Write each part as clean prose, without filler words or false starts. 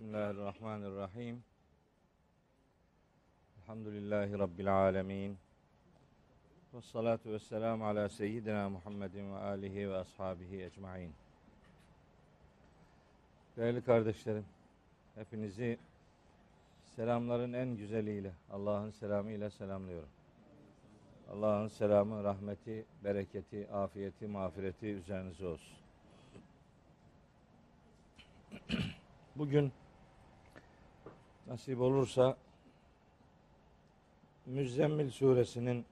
Bismillahirrahmanirrahim. Elhamdülillahi Rabbil alemin. Vessalatu vesselamu ala seyyidina Muhammedin ve alihi ve ashabihi ecmain. Değerli kardeşlerim, hepinizi selamların en güzeliyle, Allah'ın selamı ile selamlıyorum. Allah'ın selamı, rahmeti, bereketi, afiyeti, mağfireti üzerinize olsun. Bugün nasip olursa Müzzemmil suresinin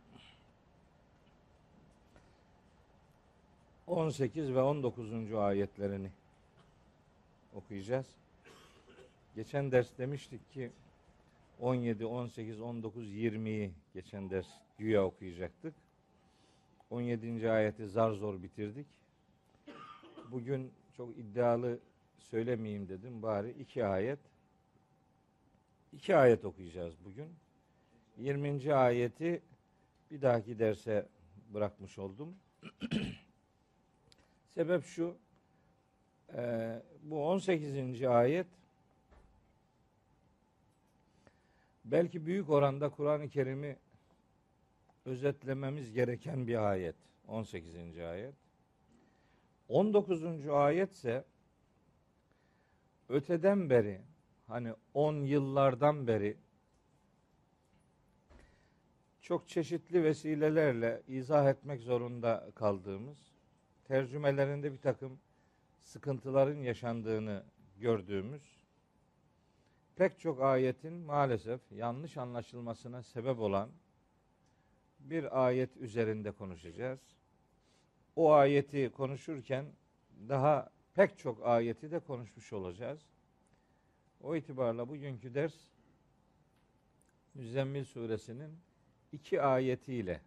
18 ve 19. ayetlerini okuyacağız. Geçen ders demiştik ki 17, 18, 19, 20'yi geçen ders güya okuyacaktık. 17. ayeti zar zor bitirdik. Bugün çok iddialı söylemeyeyim dedim. Bari iki ayet okuyacağız bugün. 20. ayeti bir dahaki derse bırakmış oldum. Sebep şu, bu 18. ayet belki büyük oranda Kur'an-ı Kerim'i özetlememiz gereken bir ayet. 18. ayet. 19. ayetse öteden beri, hani 10 yıllardan beri çok çeşitli vesilelerle izah etmek zorunda kaldığımız, tercümelerinde bir takım sıkıntıların yaşandığını gördüğümüz, pek çok ayetin maalesef yanlış anlaşılmasına sebep olan bir ayet üzerinde konuşacağız. O ayeti konuşurken daha pek çok ayeti de konuşmuş olacağız. O itibarla bugünkü ders Müzzemmil suresinin 2 ayetiyle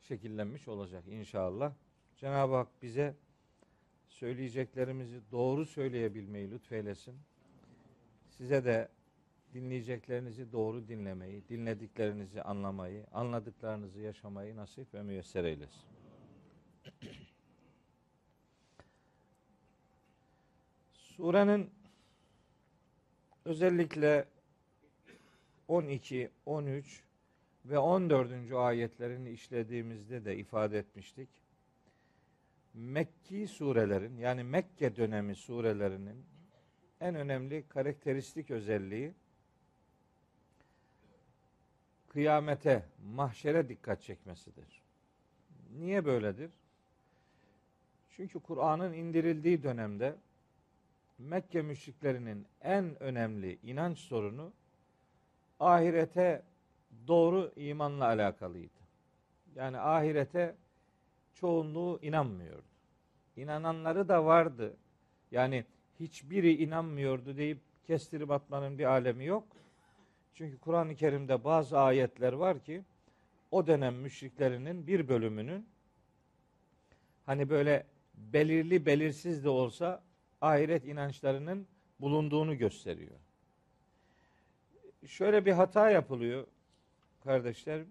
şekillenmiş olacak inşallah. Cenab-ı Hak bize söyleyeceklerimizi doğru söyleyebilmeyi lütfeylesin. Size de dinleyeceklerinizi doğru dinlemeyi, dinlediklerinizi anlamayı, anladıklarınızı yaşamayı nasip ve müyesser eylesin. Surenin özellikle 12, 13 ve 14. ayetlerini işlediğimizde de ifade etmiştik. Mekki surelerin, yani Mekke dönemi surelerinin en önemli karakteristik özelliği kıyamete, mahşere dikkat çekmesidir. Niye böyledir? Çünkü Kur'an'ın indirildiği dönemde Mekke müşriklerinin en önemli inanç sorunu ahirete doğru imanla alakalıydı. Yani ahirete çoğunluğu inanmıyordu. İnananları da vardı. Yani hiçbiri inanmıyordu deyip kestirip atmanın bir alemi yok. Çünkü Kur'an-ı Kerim'de bazı ayetler var ki o dönem müşriklerinin bir bölümünün hani böyle belirli belirsiz de olsa ahiret inançlarının bulunduğunu gösteriyor. Şöyle bir hata yapılıyor kardeşler.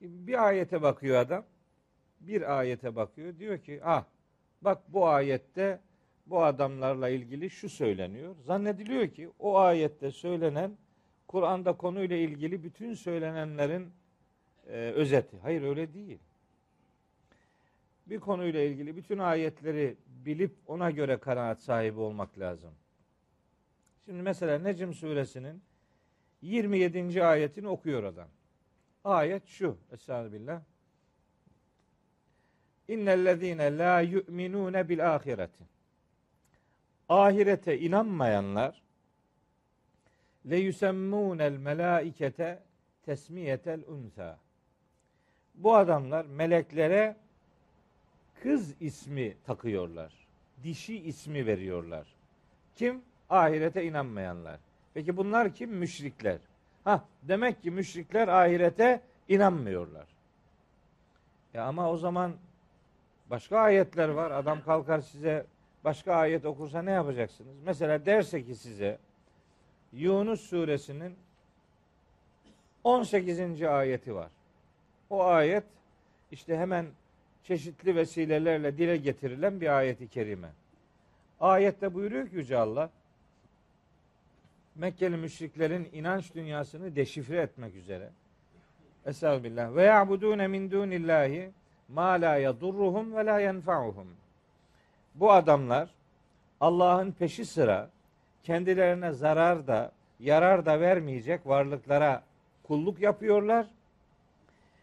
Bir ayete bakıyor adam. Bir ayete bakıyor. Diyor ki bak bu ayette bu adamlarla ilgili şu söyleniyor. Zannediliyor ki o ayette söylenen Kur'an'da konuyla ilgili bütün söylenenlerin özeti. Hayır öyle değil. Bir konuyla ilgili bütün ayetleri bilip ona göre kanaat sahibi olmak lazım. Şimdi mesela Necm suresinin 27. ayetini okuyor adam. Ayet şu. Estağfirullah. İnnellezîne lâ yu'minûne bil âhireti. Ahirete inanmayanlar le yusemmûnel melâikete tesmiyetel unsa. Bu adamlar meleklere kız ismi takıyorlar. Dişi ismi veriyorlar. Kim? Ahirete inanmayanlar. Peki bunlar kim? Müşrikler. Demek ki müşrikler ahirete inanmıyorlar. Ama o zaman başka ayetler var. Adam kalkar size başka ayet okursa ne yapacaksınız? Mesela derse ki size Yunus suresinin 18. ayeti var. O ayet işte hemen çeşitli vesilelerle dile getirilen bir ayeti kerime. Ayette buyuruyor ki Yüce Allah, Mekkeli müşriklerin inanç dünyasını deşifre etmek üzere. Estağfirullah. Ve ya'budûne min dûnillâhi mâ lâ yadurruhum ve lâ yenfa'uhum. Bu adamlar Allah'ın peşi sıra kendilerine zarar da yarar da vermeyecek varlıklara kulluk yapıyorlar.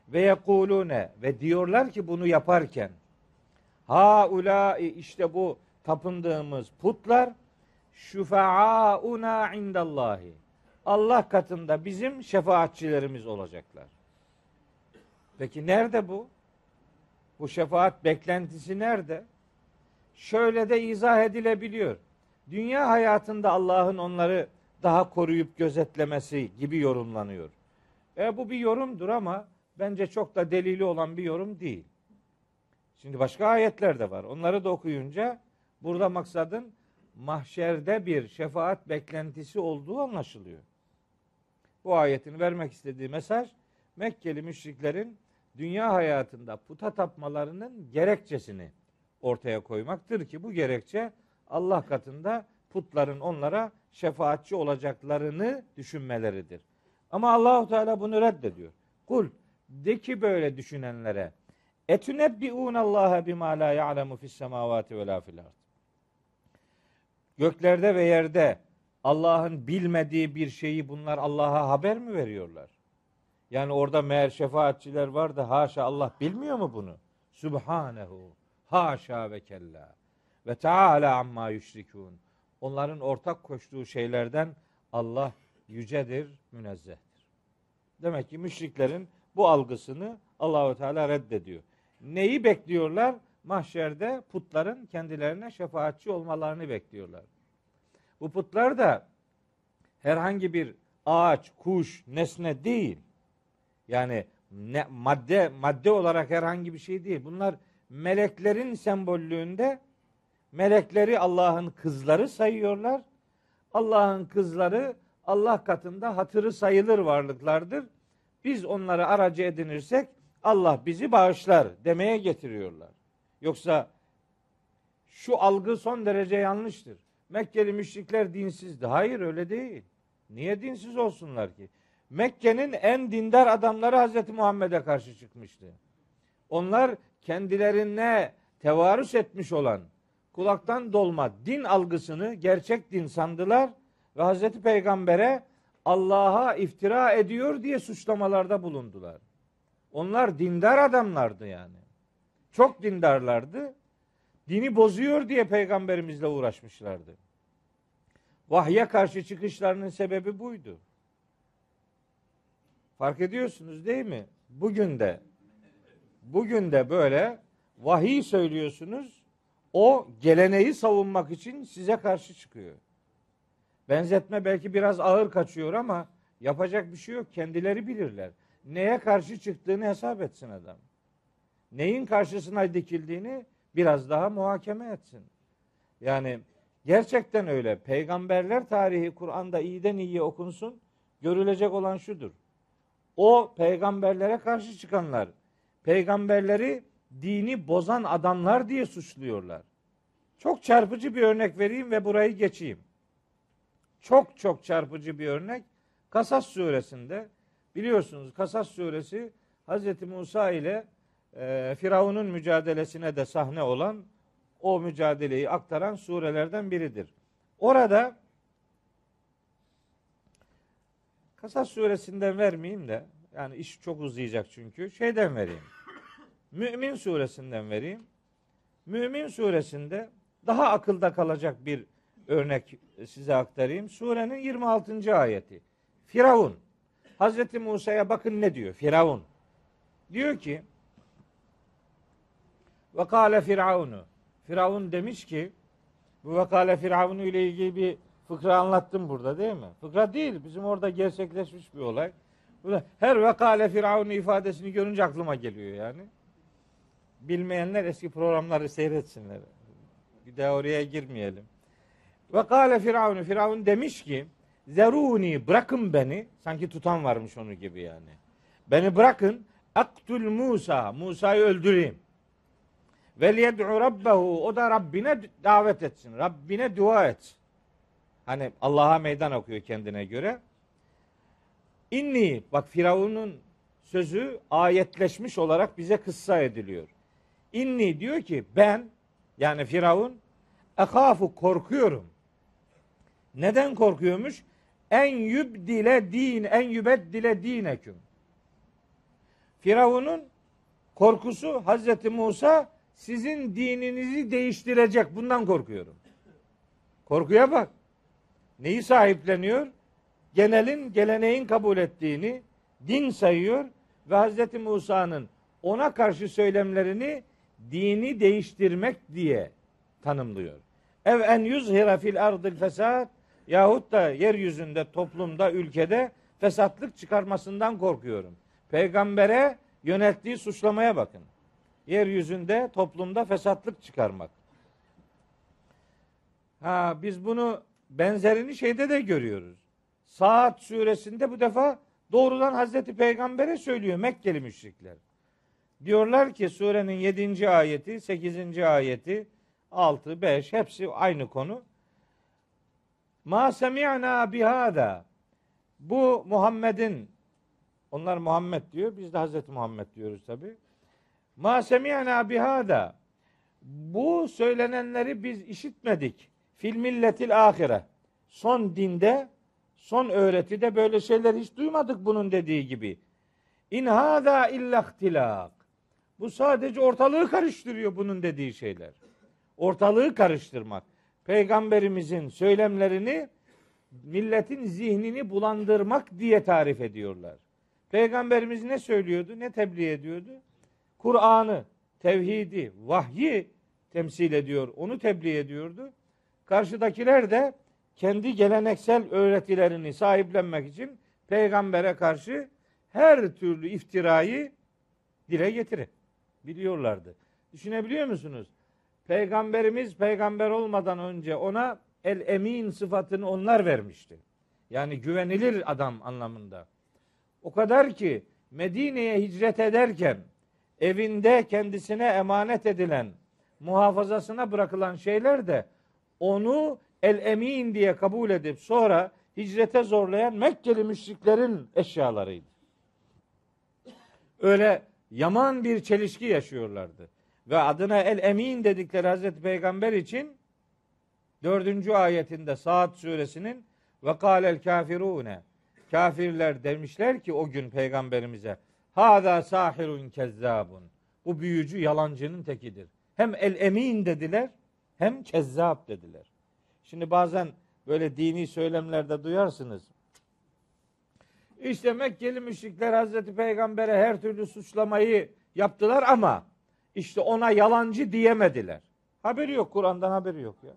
Ve yekulune ve diyorlar ki bunu yaparken ha ulai işte bu tapındığımız putlar şufa'auna indallahi. Allah katında bizim şefaatçilerimiz olacaklar. Peki nerede bu? Bu şefaat beklentisi nerede? Şöyle de izah edilebiliyor. Dünya hayatında Allah'ın onları daha koruyup gözetlemesi gibi yorumlanıyor. Bu bir yorumdur ama bence çok da delili olan bir yorum değil. Şimdi başka ayetler de var. Onları da okuyunca burada maksadın mahşerde bir şefaat beklentisi olduğu anlaşılıyor. Bu ayetin vermek istediği mesaj Mekkeli müşriklerin dünya hayatında puta tapmalarının gerekçesini ortaya koymaktır ki bu gerekçe Allah katında putların onlara şefaatçi olacaklarını düşünmeleridir. Ama Allahu Teala bunu reddediyor. Kul de ki böyle düşünenlere etünebbiûne Allaha bimâ lâ ya'lemu fissemâvâti ve lâ fil ard. Göklerde ve yerde Allah'ın bilmediği bir şeyi bunlar Allah'a haber mi veriyorlar? Yani orada meğer şefaatçiler var da haşa Allah bilmiyor mu bunu? Sübhanehu, haşa ve kella ve teâlâ ammâ yüşrikûn. Onların ortak koştuğu şeylerden Allah yücedir, münezzehtir. Demek ki müşriklerin bu algısını Allahu Teala reddediyor. Neyi bekliyorlar? Mahşerde putların kendilerine şefaatçi olmalarını bekliyorlar. Bu putlar da herhangi bir ağaç, kuş, nesne değil. Yani madde olarak herhangi bir şey değil. Bunlar meleklerin sembollüğünde melekleri Allah'ın kızları sayıyorlar. Allah'ın kızları Allah katında hatırı sayılır varlıklardır. Biz onları aracı edinirsek Allah bizi bağışlar demeye getiriyorlar. Yoksa şu algı son derece yanlıştır. Mekkeli müşrikler dinsizdi. Hayır öyle değil. Niye dinsiz olsunlar ki? Mekke'nin en dindar adamları Hazreti Muhammed'e karşı çıkmıştı. Onlar kendilerine tevarüs etmiş olan kulaktan dolma din algısını gerçek din sandılar ve Hazreti Peygamber'e Allah'a iftira ediyor diye suçlamalarda bulundular. Onlar dindar adamlardı yani. Çok dindarlardı. Dini bozuyor diye peygamberimizle uğraşmışlardı. Vahye karşı çıkışlarının sebebi buydu. Fark ediyorsunuz değil mi? Bugün de böyle vahiy söylüyorsunuz. O geleneği savunmak için size karşı çıkıyor. Benzetme belki biraz ağır kaçıyor ama yapacak bir şey yok. Kendileri bilirler. Neye karşı çıktığını hesap etsin adam. Neyin karşısına dikildiğini biraz daha muhakeme etsin. Yani gerçekten öyle. Peygamberler tarihi Kur'an'da iyiden iyiye okunsun. Görülecek olan şudur. O peygamberlere karşı çıkanlar, peygamberleri dini bozan adamlar diye suçluyorlar. Çok çarpıcı bir örnek vereyim ve burayı geçeyim. Çok çarpıcı bir örnek. Kasas suresinde biliyorsunuz Kasas suresi Hazreti Musa ile Firavun'un mücadelesine de sahne olan o mücadeleyi aktaran surelerden biridir. Orada Kasas suresinden vermeyeyim de yani iş çok uzayacak çünkü şeyden vereyim. Mümin suresinden vereyim. Mümin suresinde daha akılda kalacak bir örnek size aktarayım. Surenin 26. ayeti. Firavun. Hazreti Musa'ya bakın ne diyor? Firavun. Diyor ki ve kâle firavunu. Firavun demiş ki bu ve kâle firavunu ile ilgili bir fıkra anlattım burada değil mi? Fıkra değil. Bizim orada gerçekleşmiş bir olay. Her ve kâle firavunu ifadesini görünce aklıma geliyor yani. Bilmeyenler eski programları seyretsinler. Bir daha oraya girmeyelim. Ve kâle firavunu. Firavun demiş ki zerûni bırakın beni. Sanki tutan varmış onu gibi yani. Beni bırakın. Aktul Musa. Musa'yı öldüreyim. Veliyed'u rabbehu, o da Rabbine davet etsin. Rabbine dua etsin. Hani Allah'a meydan okuyor kendine göre. İnni, bak Firavun'un sözü ayetleşmiş olarak bize kıssa ediliyor. İnni diyor ki ben, yani Firavun, ehafu, korkuyorum. Neden korkuyormuş? En yübeddile dineküm. Firavun'un korkusu Hazreti Musa sizin dininizi değiştirecek. Bundan korkuyorum. Korkuya bak. Neyi sahipleniyor? Genelin, geleneğin kabul ettiğini din sayıyor ve Hazreti Musa'nın ona karşı söylemlerini dini değiştirmek diye tanımlıyor. Ev en yuzhira fil ardil fesad, yahut da yeryüzünde, toplumda, ülkede fesatlık çıkarmasından korkuyorum. Peygambere yönelttiği suçlamaya bakın. Yeryüzünde, toplumda fesatlık çıkarmak. Biz bunu benzerini şeyde de görüyoruz. Sa'd suresinde bu defa doğrudan Hazreti Peygamber'e söylüyor Mekkeli müşrikler. Diyorlar ki surenin 7. ayeti, 8. ayeti, 6, 5 hepsi aynı konu. Ma semi'na bihada. Bu Muhammed'in, onlar Muhammed diyor, biz de Hazreti Muhammed diyoruz tabi. Ma semi'na bihada. Bu söylenenleri biz işitmedik. Fil milletil ahire. Son dinde, son öğretide böyle şeyler hiç duymadık bunun dediği gibi. İn hâdâ illâhtilâk. Bu sadece ortalığı karıştırıyor bunun dediği şeyler. Ortalığı karıştırmak. Peygamberimizin söylemlerini milletin zihnini bulandırmak diye tarif ediyorlar. Peygamberimiz ne söylüyordu, ne tebliğ ediyordu? Kur'an'ı, tevhidi, vahyi temsil ediyor, onu tebliğ ediyordu. Karşıdakiler de kendi geleneksel öğretilerini sahiplenmek için peygambere karşı her türlü iftirayı dile getirebiliyorlardı. Düşünebiliyor musunuz? Peygamberimiz peygamber olmadan önce ona el-emin sıfatını onlar vermişti. Yani güvenilir adam anlamında. O kadar ki Medine'ye hicret ederken evinde kendisine emanet edilen, muhafazasına bırakılan şeyler de onu el-emin diye kabul edip sonra hicrete zorlayan Mekkeli müşriklerin eşyalarıydı. Öyle yaman bir çelişki yaşıyorlardı. Ve adına el-emin dedikleri Hazreti Peygamber için 4. ayetinde Sa'd suresinin ve kâlel kafirûne, kafirler demişler ki o gün peygamberimize hâzâ sâhirun kezzâbun, bu büyücü yalancının tekidir. Hem el-emin dediler hem kezzâb dediler. Şimdi bazen böyle dini söylemlerde duyarsınız. İşte Mekkeli müşrikler Hazreti Peygamber'e her türlü suçlamayı yaptılar ama İşte ona yalancı diyemediler. Haberi yok, Kur'an'dan haberi yok ya.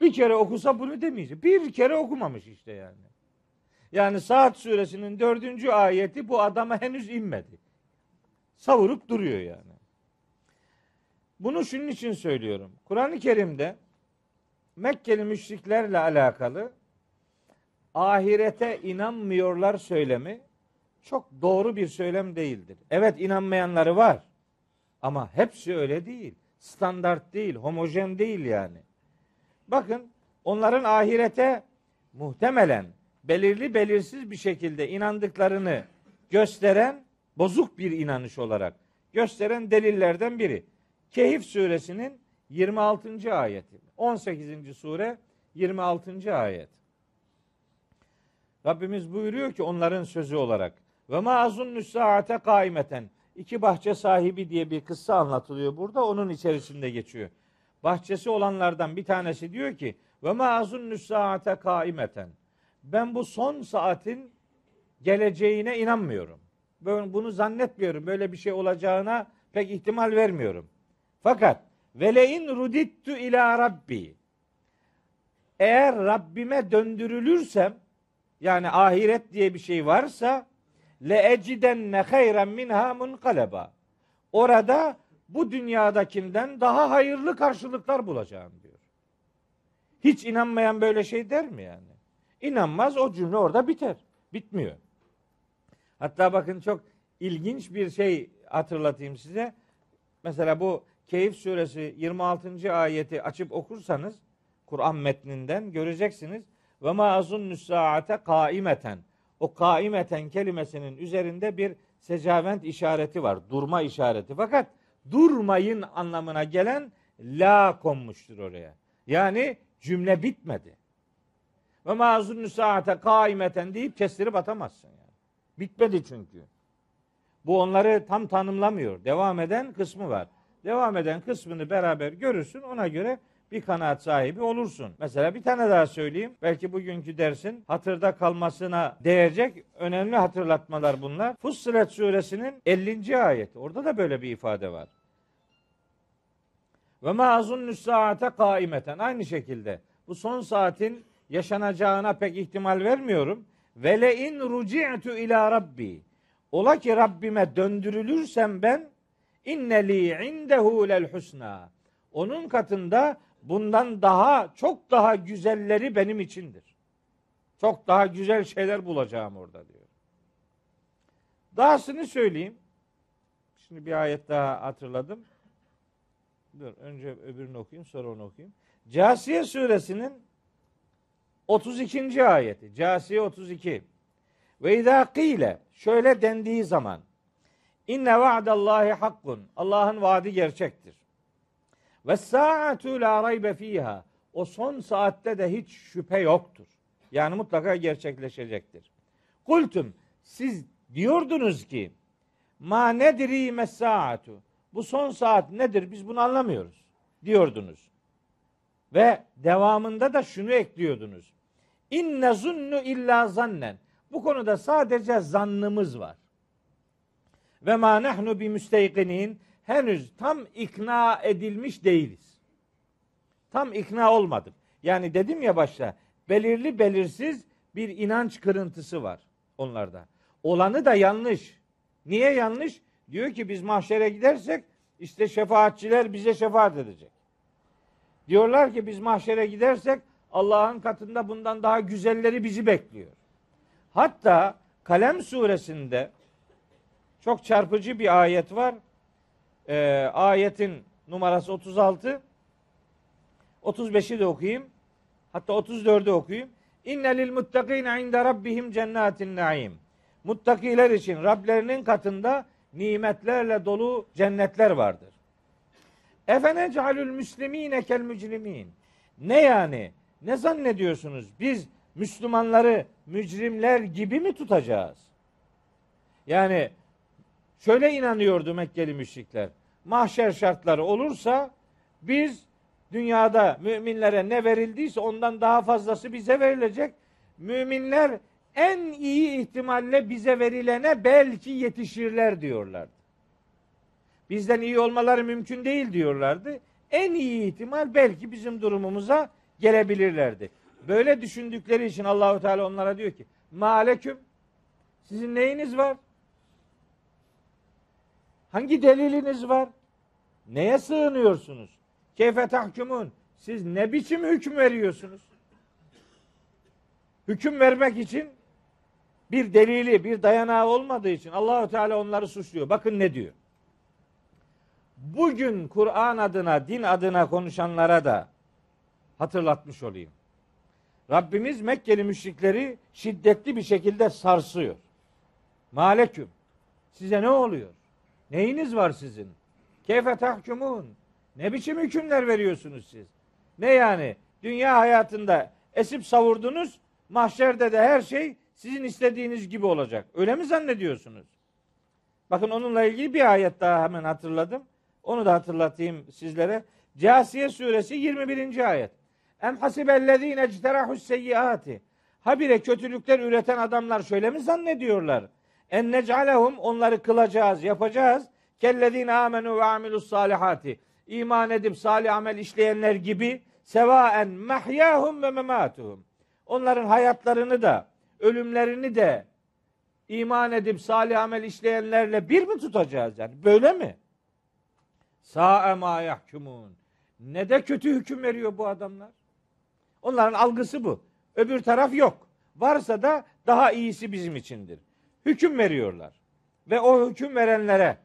Bir kere okusa bunu demeyecek. Bir kere okumamış işte yani. Yani Sa'd suresinin 4. ayeti bu adama henüz inmedi. Savurup duruyor yani. Bunu şunun için söylüyorum. Kur'an-ı Kerim'de Mekkeli müşriklerle alakalı ahirete inanmıyorlar söylemi çok doğru bir söylem değildir. Evet, inanmayanları var. Ama hepsi öyle değil. Standart değil, homojen değil yani. Bakın, onların ahirete muhtemelen belirli belirsiz bir şekilde inandıklarını gösteren, bozuk bir inanış olarak gösteren delillerden biri. Kehf suresinin 26. ayeti. 18. sure 26. ayet. Rabbimiz buyuruyor ki onların sözü olarak ve ma azunnu saate kaimeten. İki bahçe sahibi diye bir kıssa anlatılıyor burada. Onun içerisinde geçiyor. Bahçesi olanlardan bir tanesi diyor ki ve ma azunnu saate kaimeten. Ben bu son saatin geleceğine inanmıyorum. Ben bunu zannetmiyorum. Böyle bir şey olacağına pek ihtimal vermiyorum. Fakat velein rudittu ila rabbi. Eğer Rabbime döndürülürsem, yani ahiret diye bir şey varsa, le ecidenne hayran minha munqalaba. Orada bu dünyadakinden daha hayırlı karşılıklar bulacağım diyor. Hiç inanmayan böyle şey der mi yani? İnanmaz, o cümle orada biter. Bitmiyor. Hatta bakın çok ilginç bir şey hatırlatayım size. Mesela bu Kehf suresi 26. ayeti açıp okursanız Kur'an metninden göreceksiniz. Ve ma azunnu saate kaimeten. O kaimeten kelimesinin üzerinde bir secavent işareti var. Durma işareti. Fakat durmayın anlamına gelen la konmuştur oraya. Yani cümle bitmedi. Ve ma azunnu saate kaimeten deyip kestirip atamazsın. Yani. Bitmedi çünkü. Bu onları tam tanımlamıyor. Devam eden kısmı var. Devam eden kısmını beraber görürsün. Ona göre bir kanaat sahibi olursun. Mesela bir tane daha söyleyeyim. Belki bugünkü dersin hatırda kalmasına değecek önemli hatırlatmalar bunlar. Fussilet suresinin 50. ayeti. Orada da böyle bir ifade var. Ve ma azunnu saate kaimeten. Aynı şekilde bu son saatin yaşanacağına pek ihtimal vermiyorum. Ve le in ruci'tu ila rabbi. Ola ki Rabbime döndürülürsem ben inneli indehu lel husna. Onun katında bundan daha çok daha güzelleri benim içindir. Çok daha güzel şeyler bulacağım orada diyor. Dahasını söyleyeyim. Şimdi bir ayet daha hatırladım. Dur önce öbürünü okuyayım sonra onu okuyayım. Câsiye suresinin 32. ayeti. Câsiye 32. Ve izâ kîle şöyle dendiği zaman inne va'dallâhi hakkun. Allah'ın vaadi gerçektir. Ve sa'atü la raybe fiha. O son saatte de hiç şüphe yoktur. Yani mutlaka gerçekleşecektir. Kultum siz diyordunuz ki ma nedri mes saatu. Bu son saat nedir? Biz bunu anlamıyoruz diyordunuz. Ve devamında da şunu ekliyordunuz. İnne zunnu illa zannen. Bu konuda sadece zannımız var. Ve ma nahnu bi müsteyqinin. Henüz tam ikna edilmiş değiliz. Tam ikna olmadık. Yani dedim ya başta belirli belirsiz bir inanç kırıntısı var onlarda. Olanı da yanlış. Niye yanlış? Diyor ki biz mahşere gidersek işte şefaatçiler bize şefaat edecek. Diyorlar ki biz mahşere gidersek Allah'ın katında bundan daha güzelleri bizi bekliyor. Hatta Kalem suresinde çok çarpıcı bir ayet var. Ayetin numarası 36, 35'i de okuyayım. Hatta 34'ü okuyayım. İnne lil muttakine inde rabbihim cennetin naim. Muttakiler için Rablerinin katında nimetlerle dolu cennetler vardır. Efene cehalul müslimine kel mücrimin. Ne yani? Ne zannediyorsunuz? Biz Müslümanları mücrimler gibi mi tutacağız? Yani şöyle inanıyordu Mekkeli müşrikler. Mahşer şartları olursa biz dünyada müminlere ne verildiyse ondan daha fazlası bize verilecek. Müminler en iyi ihtimalle bize verilene belki yetişirler diyorlardı. Bizden iyi olmaları mümkün değil diyorlardı. En iyi ihtimal belki bizim durumumuza gelebilirlerdi. Böyle düşündükleri için Allahu Teala onlara diyor ki: "Maaleküm, sizin neyiniz var? Hangi deliliniz var? Neye sığınıyorsunuz? Keyfe tahkumun. Siz ne biçim hüküm veriyorsunuz? Hüküm vermek için bir delili, bir dayanağı olmadığı için Allahu Teala onları suçluyor. Bakın ne diyor. Bugün Kur'an adına, din adına konuşanlara da hatırlatmış olayım. Rabbimiz Mekkeli müşrikleri şiddetli bir şekilde sarsıyor. Maaleküm. Size ne oluyor? Neyiniz var sizin? Keyfe tahkumun. Ne biçim hükümler veriyorsunuz siz? Ne yani? Dünya hayatında esip savurdunuz, mahşerde de her şey sizin istediğiniz gibi olacak. Öyle mi zannediyorsunuz? Bakın onunla ilgili bir ayet daha hemen hatırladım. Onu da hatırlatayım sizlere. Câsiye suresi 21. ayet. Em hasibellezîne ecterahus seyyiâti. Habire kötülükler üreten adamlar şöyle mi zannediyorlar? En nec'alehum onları kılacağız, yapacağız. Kellezine amenu ve amilus salihati. İman edip salih amel işleyenler gibi sevaen mahyahum ve mematuhum. Onların hayatlarını da, ölümlerini de iman edip salih amel işleyenlerle bir mi tutacağız yani? Böyle mi? Sa'e ma yahkumun. Ne de kötü hüküm veriyor bu adamlar. Onların algısı bu. Öbür taraf yok. Varsa da daha iyisi bizim içindir. Hüküm veriyorlar. Ve o hüküm verenlere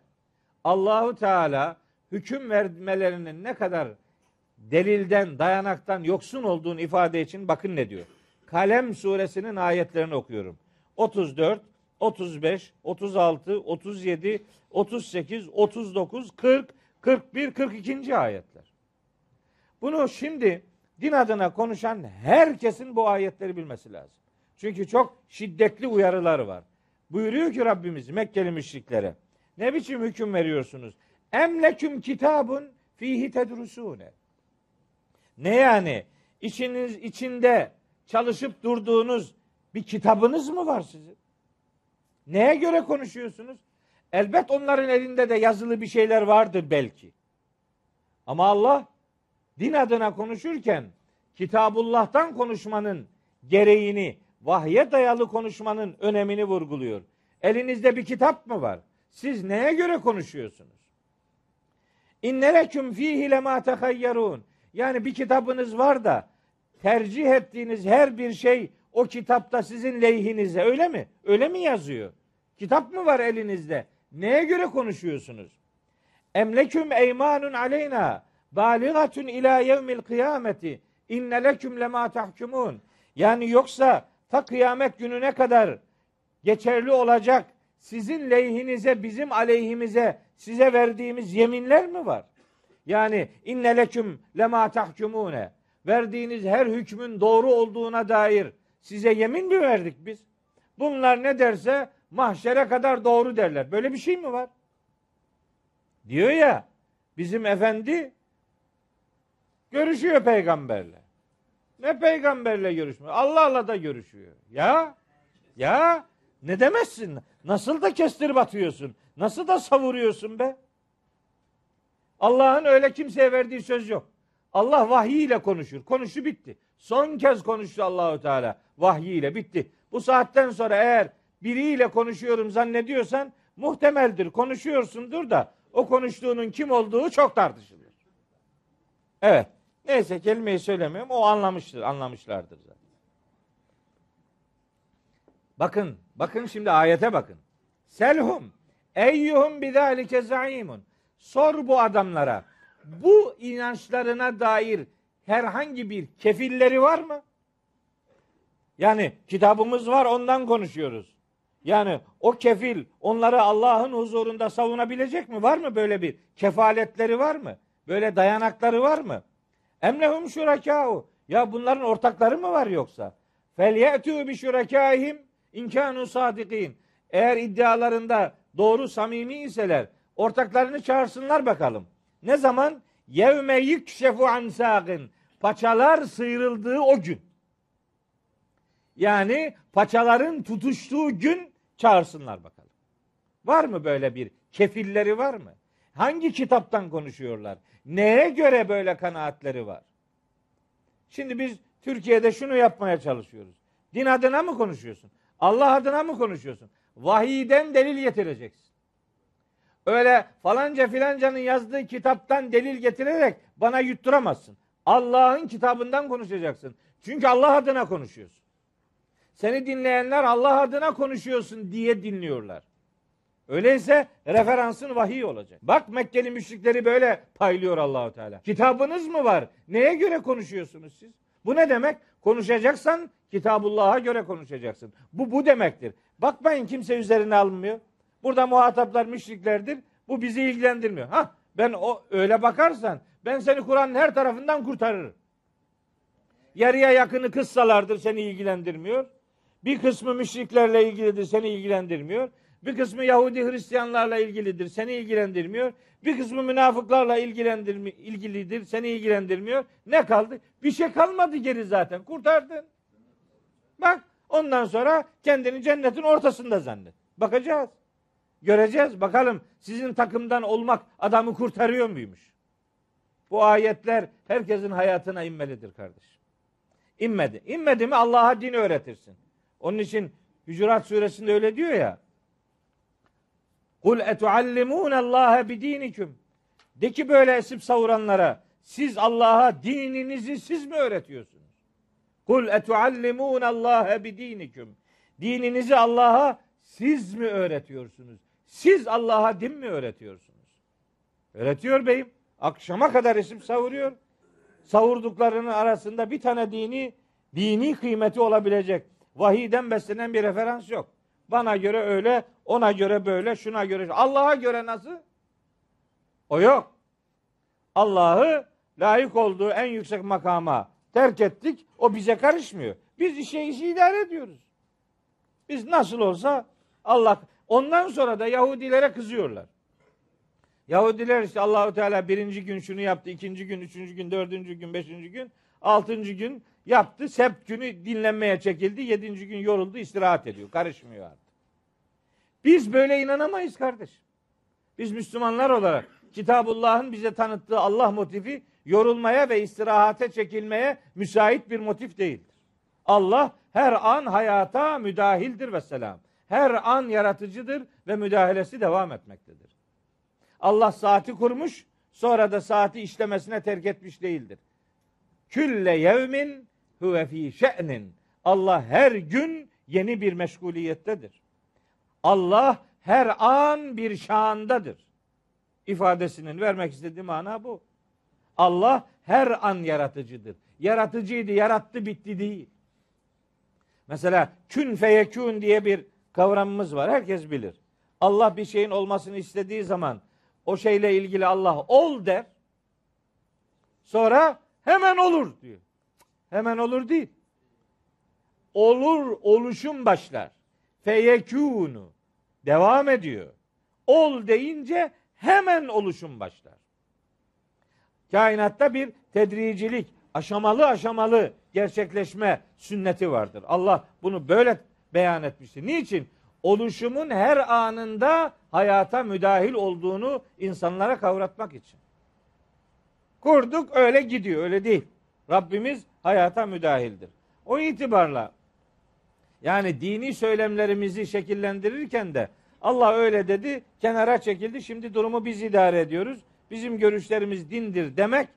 Allahu Teala hüküm vermelerinin ne kadar delilden, dayanaktan yoksun olduğunu ifade için bakın ne diyor. Kalem suresinin ayetlerini okuyorum. 34, 35, 36, 37, 38, 39, 40, 41, 42. ayetler. Bunu şimdi din adına konuşan herkesin bu ayetleri bilmesi lazım. Çünkü çok şiddetli uyarıları var. Buyuruyor ki Rabbimiz Mekkeli müşriklere, ne biçim hüküm veriyorsunuz? Emleküm kitabun fihi tedrusune. Ne yani? İçinde çalışıp durduğunuz bir kitabınız mı var sizin? Neye göre konuşuyorsunuz? Elbet onların elinde de yazılı bir şeyler vardır belki. Ama Allah din adına konuşurken Kitabullah'tan konuşmanın gereğini, vahye dayalı konuşmanın önemini vurguluyor. Elinizde bir kitap mı var? Siz neye göre konuşuyorsunuz? İnneleküm fihi lemâ tehayyerûn. Yani bir kitabınız var da tercih ettiğiniz her bir şey o kitapta sizin lehinize, öyle mi? Öyle mi yazıyor? Kitap mı var elinizde? Neye göre konuşuyorsunuz? Emleküm eymanun aleyna baligatun ila yevmil kıyameti inneleküm lemâ tahkümûn. Yani yoksa ta kıyamet gününe kadar geçerli olacak sizin lehinize, bizim aleyhimize size verdiğimiz yeminler mi var? Yani inneleküm lemâ tahkümûne, verdiğiniz her hükmün doğru olduğuna dair size yemin mi verdik biz? Bunlar ne derse mahşere kadar doğru derler. Böyle bir şey mi var? Diyor ya bizim efendi görüşüyor peygamberle. Ne peygamberle görüşmüyor? Allah'la da görüşüyor. Ya ne demezsin? Nasıl da kestirip atıyorsun? Nasıl da savuruyorsun be? Allah'ın öyle kimseye verdiği söz yok. Allah vahyiyle konuşur. Konuştu bitti. Son kez konuştu Allahu Teala vahyiyle, bitti. Bu saatten sonra eğer biriyle konuşuyorum zannediyorsan muhtemeldir, konuşuyorsundur da o konuştuğunun kim olduğu çok tartışılır. Evet. Neyse, kelimeyi söylemiyorum. O anlamıştır, anlamışlardır zaten. Bakın şimdi ayete bakın. Selhum eyyuhum bidalike zaimun. Sor bu adamlara. Bu inançlarına dair herhangi bir kefilleri var mı? Yani kitabımız var, ondan konuşuyoruz. Yani o kefil onları Allah'ın huzurunda savunabilecek mi? Var mı böyle bir kefaletleri, var mı? Böyle dayanakları var mı? Emlehum şurakâhu. Ya bunların ortakları mı var yoksa? Felyetû bi şurakâhim in kânû sâdikîn. Eğer iddialarında doğru, samimi iseler ortaklarını çağırsınlar bakalım. Ne zaman? Yevme yükşefu an sâgin. Paçalar sıyrıldığı o gün. Yani paçaların tutuştuğu gün çağırsınlar bakalım. Var mı böyle bir kefilleri, var mı? Hangi kitaptan konuşuyorlar? Neye göre böyle kanaatleri var? Şimdi biz Türkiye'de şunu yapmaya çalışıyoruz. Din adına mı konuşuyorsun? Allah adına mı konuşuyorsun? Vahiyden delil getireceksin. Öyle falanca filancanın yazdığı kitaptan delil getirerek bana yutturamazsın. Allah'ın kitabından konuşacaksın. Çünkü Allah adına konuşuyorsun. Seni dinleyenler Allah adına konuşuyorsun diye dinliyorlar. Öyleyse referansın vahiy olacak. Bak Mekkeli müşrikleri böyle paylıyor Allahu Teala. Kitabınız mı var? Neye göre konuşuyorsunuz siz? Bu ne demek? Konuşacaksan Kitabullah'a göre konuşacaksın. Bu demektir. Bakmayın kimse üzerine alınmıyor. Burada muhataplar müşriklerdir. Bu bizi ilgilendirmiyor. Öyle bakarsan ben seni Kur'an'ın her tarafından kurtarırım. Yarıya yakını kıssalardır seni ilgilendirmiyor. Bir kısmı müşriklerle ilgilidir, seni ilgilendirmiyor. Bir kısmı Yahudi Hristiyanlarla ilgilidir, seni ilgilendirmiyor. Bir kısmı münafıklarla ilgilidir, seni ilgilendirmiyor. Ne kaldı? Bir şey kalmadı geri zaten. Kurtardın. Bak ondan sonra kendini cennetin ortasında zannet. Bakacağız. Göreceğiz. Bakalım sizin takımdan olmak adamı kurtarıyor muymuş? Bu ayetler herkesin hayatına inmelidir kardeşim. İnmedi. İnmedi mi Allah'a dini öğretirsin. Onun için Hücurat suresinde öyle diyor ya. Kul etuallimunallaha bidinikum. De ki böyle esip savuranlara, siz Allah'a dininizi siz mi öğretiyorsunuz? Kul etuallimunallaha bidinikum. Dininizi Allah'a siz mi öğretiyorsunuz? Siz Allah'a din mi öğretiyorsunuz? Öğretiyor beyim. Akşama kadar resim savuruyor. Savurduklarının arasında bir tane dini kıymeti olabilecek vahiden beslenen bir referans yok. Bana göre öyle, ona göre böyle, şuna göre, Allah'a göre nasıl? O yok. Allah'ı layık olduğu en yüksek makama terk ettik. O bize karışmıyor. Biz işi idare ediyoruz. Biz nasıl olsa Allah. Ondan sonra da Yahudilere kızıyorlar. Yahudiler işte Allahu Teala birinci gün şunu yaptı, ikinci gün, üçüncü gün, dördüncü gün, beşinci gün, altıncı gün yaptı. Sebt günü dinlenmeye çekildi. Yedinci gün yoruldu, istirahat ediyor. Karışmıyor artık. Biz böyle inanamayız kardeş. Biz Müslümanlar olarak Kitabullah'ın bize tanıttığı Allah motifi yorulmaya ve istirahate çekilmeye müsait bir motif değildir. Allah her an hayata müdahildir vesselam. Her an yaratıcıdır ve müdahalesi devam etmektedir. Allah saati kurmuş, sonra da saati işlemesine terk etmiş değildir. Külle yevmin huve fî şe'nin. Allah her gün yeni bir meşguliyettedir. Allah her an bir şandadır. İfadesinin vermek istediği mana bu. Allah her an yaratıcıdır. Yaratıcıydı, yarattı, bitti değil. Mesela kün feyekûn diye bir kavramımız var. Herkes bilir. Allah bir şeyin olmasını istediği zaman o şeyle ilgili Allah ol der. Sonra hemen olur diyor. Hemen olur değil. Olur, oluşum başlar. Feyekûnu. Devam ediyor. Ol deyince hemen oluşum başlar. Kainatta bir tedricilik, aşamalı gerçekleşme sünneti vardır. Allah bunu böyle beyan etmişti. Niçin? Oluşumun her anında hayata müdahil olduğunu insanlara kavratmak için. Kurduk öyle gidiyor, öyle değil. Rabbimiz hayata müdahildir. O itibarla yani dini söylemlerimizi şekillendirirken de Allah öyle dedi, kenara çekildi, şimdi durumu biz idare ediyoruz. Bizim görüşlerimiz dindir demek,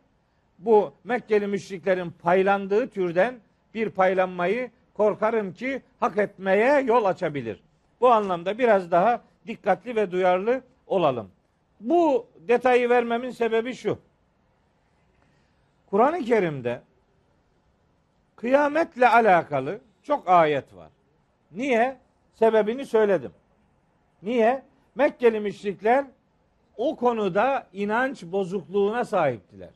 bu Mekkeli müşriklerin paylandığı türden bir paylanmayı korkarım ki hak etmeye yol açabilir. Bu anlamda biraz daha dikkatli ve duyarlı olalım. Bu detayı vermemin sebebi şu. Kur'an-ı Kerim'de kıyametle alakalı çok ayet var. Niye? Sebebini söyledim. Niye? Mekkeli müşrikler o konuda inanç bozukluğuna sahiptiler.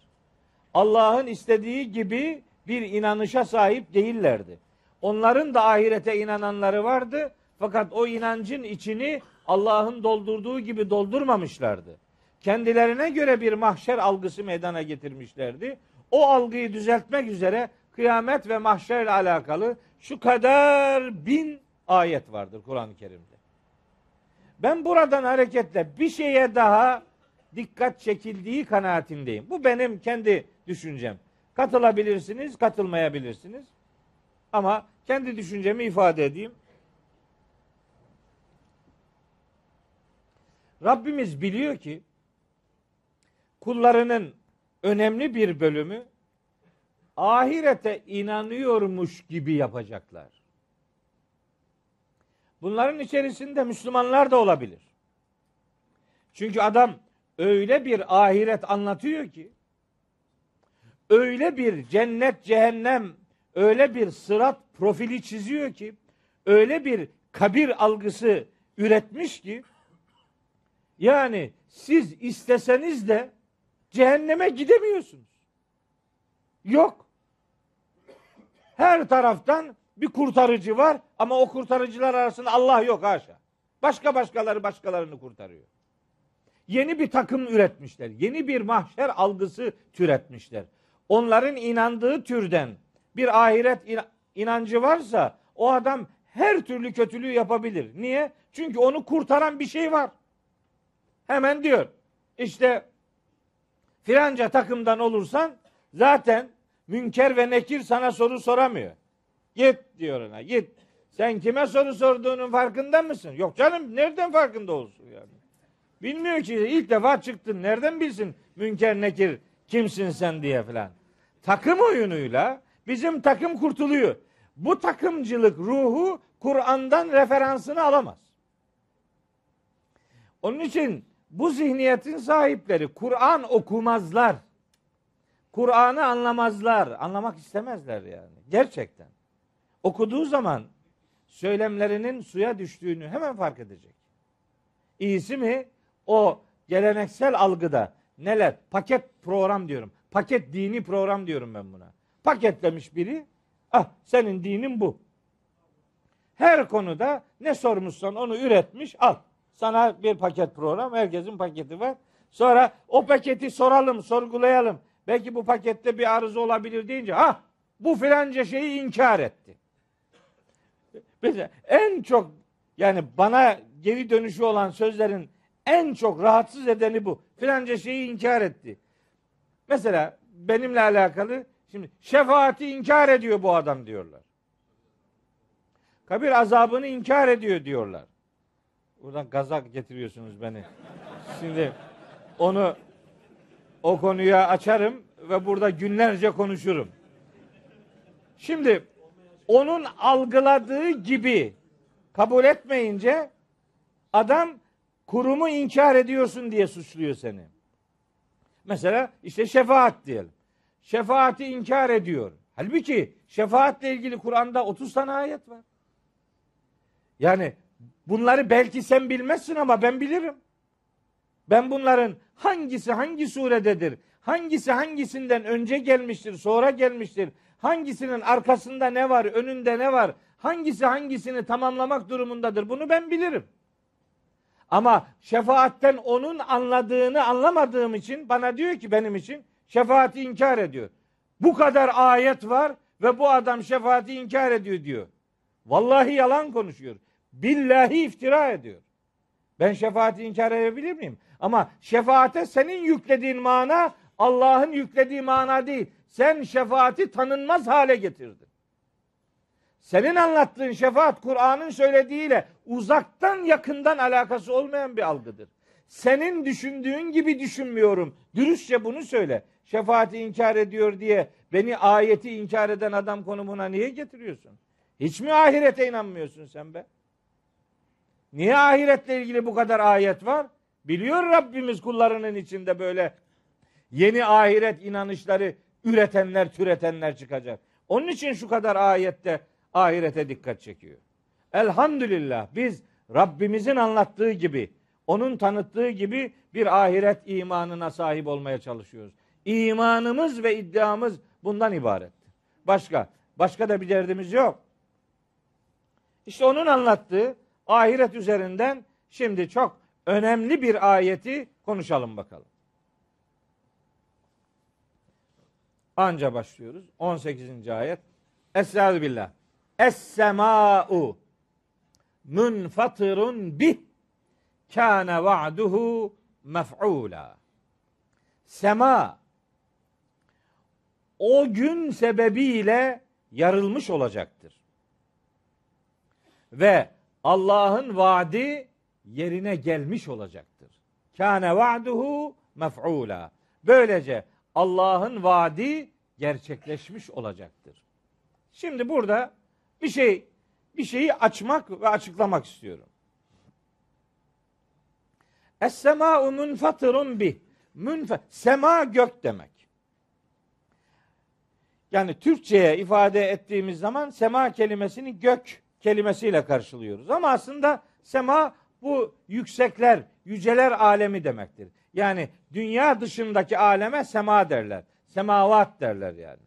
Allah'ın istediği gibi bir inanışa sahip değillerdi. Onların da ahirete inananları vardı. Fakat o inancın içini Allah'ın doldurduğu gibi doldurmamışlardı. Kendilerine göre bir mahşer algısı meydana getirmişlerdi. O algıyı düzeltmek üzere kıyamet ve mahşerle alakalı şu kadar 1000 ayet vardır Kur'an-ı Kerim'de. Ben buradan hareketle bir şeye daha dikkat çekildiği kanaatindeyim. Bu benim kendi düşüncem. Katılabilirsiniz, katılmayabilirsiniz. Ama kendi düşüncemi ifade edeyim. Rabbimiz biliyor ki kullarının önemli bir bölümü ahirete inanıyormuş gibi yapacaklar. Bunların içerisinde Müslümanlar da olabilir. Çünkü adam öyle bir ahiret anlatıyor ki, öyle bir cennet cehennem, öyle bir sırat profili çiziyor ki, öyle bir kabir algısı üretmiş ki, yani siz isteseniz de cehenneme gidemiyorsunuz. Yok. Her taraftan bir kurtarıcı var ama o kurtarıcılar arasında Allah yok haşa. Başkalarını kurtarıyor. Yeni bir takım üretmişler. Yeni bir mahşer algısı türetmişler. Onların inandığı türden bir ahiret inancı varsa o adam her türlü kötülüğü yapabilir. Niye? Çünkü onu kurtaran bir şey var. Hemen diyor işte filanca takımdan olursan zaten münker ve nekir sana soru soramıyor. Git diyor ona, git. Sen kime soru sorduğunun farkında mısın? Yok canım, nereden farkında olsun yani? Bilmiyor ki, ilk defa çıktın, nereden bilsin münker nekir kimsin sen diye filan. Takım oyunuyla bizim takım kurtuluyor. Bu takımcılık ruhu Kur'an'dan referansını alamaz. Onun için Bu zihniyetin sahipleri Kur'an okumazlar. Kur'an'ı anlamazlar. Anlamak istemezler yani. Gerçekten. Okuduğu zaman söylemlerinin suya düştüğünü hemen fark edecek. İyisi mi o geleneksel algıda neler? Paket program diyorum. Paket dini program diyorum ben buna. Paketlemiş biri, ah senin dinin bu. Her konuda ne sormuşsan onu üretmiş, al. Sana bir paket program, herkesin paketi var. Sonra o paketi soralım, sorgulayalım. Belki bu pakette bir arıza olabilir deyince, ha bu filanca şeyi inkar etti. Mesela en çok, yani bana geri dönüşü olan sözlerin en çok rahatsız edeni bu. Filanca şeyi inkar etti. Mesela benimle alakalı, şimdi şefaati inkar ediyor bu adam diyorlar. Kabir azabını inkar ediyor diyorlar. Buradan gaza getiriyorsunuz beni. Şimdi onu, o konuya açarım ve burada günlerce konuşurum. Şimdi onun algıladığı gibi kabul etmeyince adam kurumu inkar ediyorsun diye suçluyor seni. Mesela işte şefaat diyelim. Şefaati inkar ediyor. Halbuki şefaatle ilgili Kur'an'da 30 tane ayet var. Yani bunları belki sen bilmezsin ama ben bilirim. Ben bunların hangisi hangi surededir, hangisi hangisinden önce gelmiştir, sonra gelmiştir, hangisinin arkasında ne var, önünde ne var, hangisi hangisini tamamlamak durumundadır, bunu ben bilirim. Ama şefaatten onun anladığını anlamadığım için bana diyor ki benim için şefaati inkar ediyor. Bu kadar ayet var ve bu adam şefaati inkar ediyor diyor. Vallahi yalan konuşuyor. Billahi iftira ediyor. Ben şefaati inkar edebilir miyim? Ama şefaate senin yüklediğin mana Allah'ın yüklediği mana değil. Sen şefaati tanınmaz hale getirdin. Senin anlattığın şefaat Kur'an'ın söylediğiyle uzaktan yakından alakası olmayan bir algıdır. Senin düşündüğün gibi düşünmüyorum. Dürüstçe bunu söyle. Şefaati inkar ediyor diye beni ayeti inkar eden adam konumuna niye getiriyorsun? Hiç mi ahirete inanmıyorsun sen be? Niye ahiretle ilgili bu kadar ayet var? Biliyor Rabbimiz kullarının içinde böyle yeni ahiret inanışları üretenler, türetenler çıkacak. Onun için şu kadar ayette ahirete dikkat çekiyor. Elhamdülillah biz Rabbimizin anlattığı gibi, onun tanıttığı gibi bir ahiret imanına sahip olmaya çalışıyoruz. İmanımız ve iddiamız bundan ibarettir. Başka da bir derdimiz yok. İşte onun anlattığı ahiret üzerinden şimdi çok önemli bir ayeti konuşalım bakalım. Anca başlıyoruz. 18. ayet. Estağfirullah. Es-semâ'u münfatırun bih kâne va'duhu mef'ûlâ. Sema o gün sebebiyle yarılmış olacaktır. Ve Allah'ın vaadi yerine gelmiş olacaktır. Kâne va'duhu mef'ûlâ. Böylece Allah'ın vaadi gerçekleşmiş olacaktır. Şimdi burada bir şeyi açmak ve açıklamak istiyorum. Es-semâ'u münfatırun bih. Sema gök demek. Yani Türkçe'ye ifade ettiğimiz zaman sema kelimesini gök kelimesiyle karşılıyoruz. Ama aslında sema bu yüksekler, yüceler alemi demektir. Yani dünya dışındaki aleme sema derler. Semavat derler yani.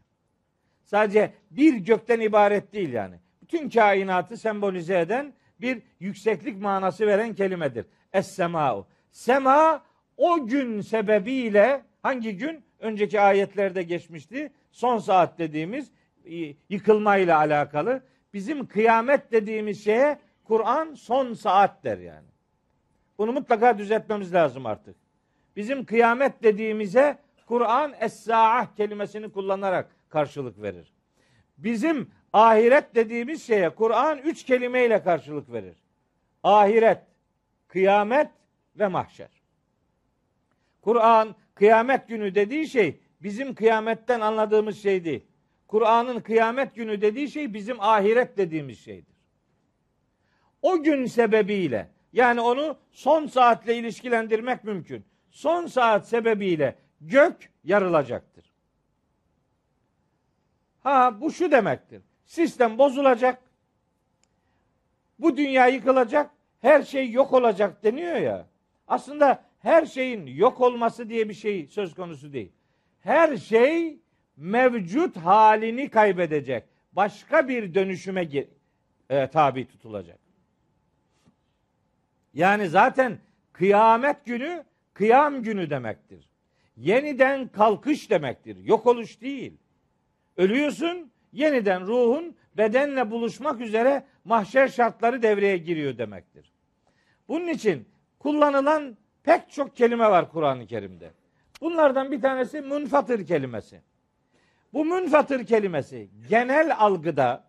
Sadece bir gökten ibaret değil yani. Bütün kainatı sembolize eden bir yükseklik manası veren kelimedir. Es-semâ'u. Sema o gün sebebiyle, hangi gün? Önceki ayetlerde geçmişti. Son saat dediğimiz yıkılmayla alakalı. Bizim kıyamet dediğimiz şeye Kur'an son saat der yani. Bunu mutlaka düzeltmemiz lazım artık. Bizim kıyamet dediğimize Kur'an es-sa'ah kelimesini kullanarak karşılık verir. Bizim ahiret dediğimiz şeye Kur'an 3 kelimeyle karşılık verir. Ahiret, kıyamet ve mahşer. Kur'an kıyamet günü dediği şey bizim kıyametten anladığımız şey değil. Kur'an'ın kıyamet günü dediği şey bizim ahiret dediğimiz şeydir. O gün sebebiyle Yani onu son saatle ilişkilendirmek mümkün. Son saat sebebiyle gök yarılacaktır. Bu şu demektir. Sistem bozulacak. Bu dünya yıkılacak. Her şey yok olacak deniyor ya. Aslında her şeyin yok olması diye bir şey söz konusu değil. Her şey mevcut halini kaybedecek. Başka bir dönüşüme tabi tutulacak. Yani zaten kıyamet günü, kıyam günü demektir. Yeniden kalkış demektir. Yok oluş değil. Ölüyorsun, yeniden ruhun bedenle buluşmak üzere mahşer şartları devreye giriyor demektir. Bunun için kullanılan pek çok kelime var Kur'an-ı Kerim'de. Bunlardan bir tanesi münfatır kelimesi. Bu münfatır kelimesi genel algıda,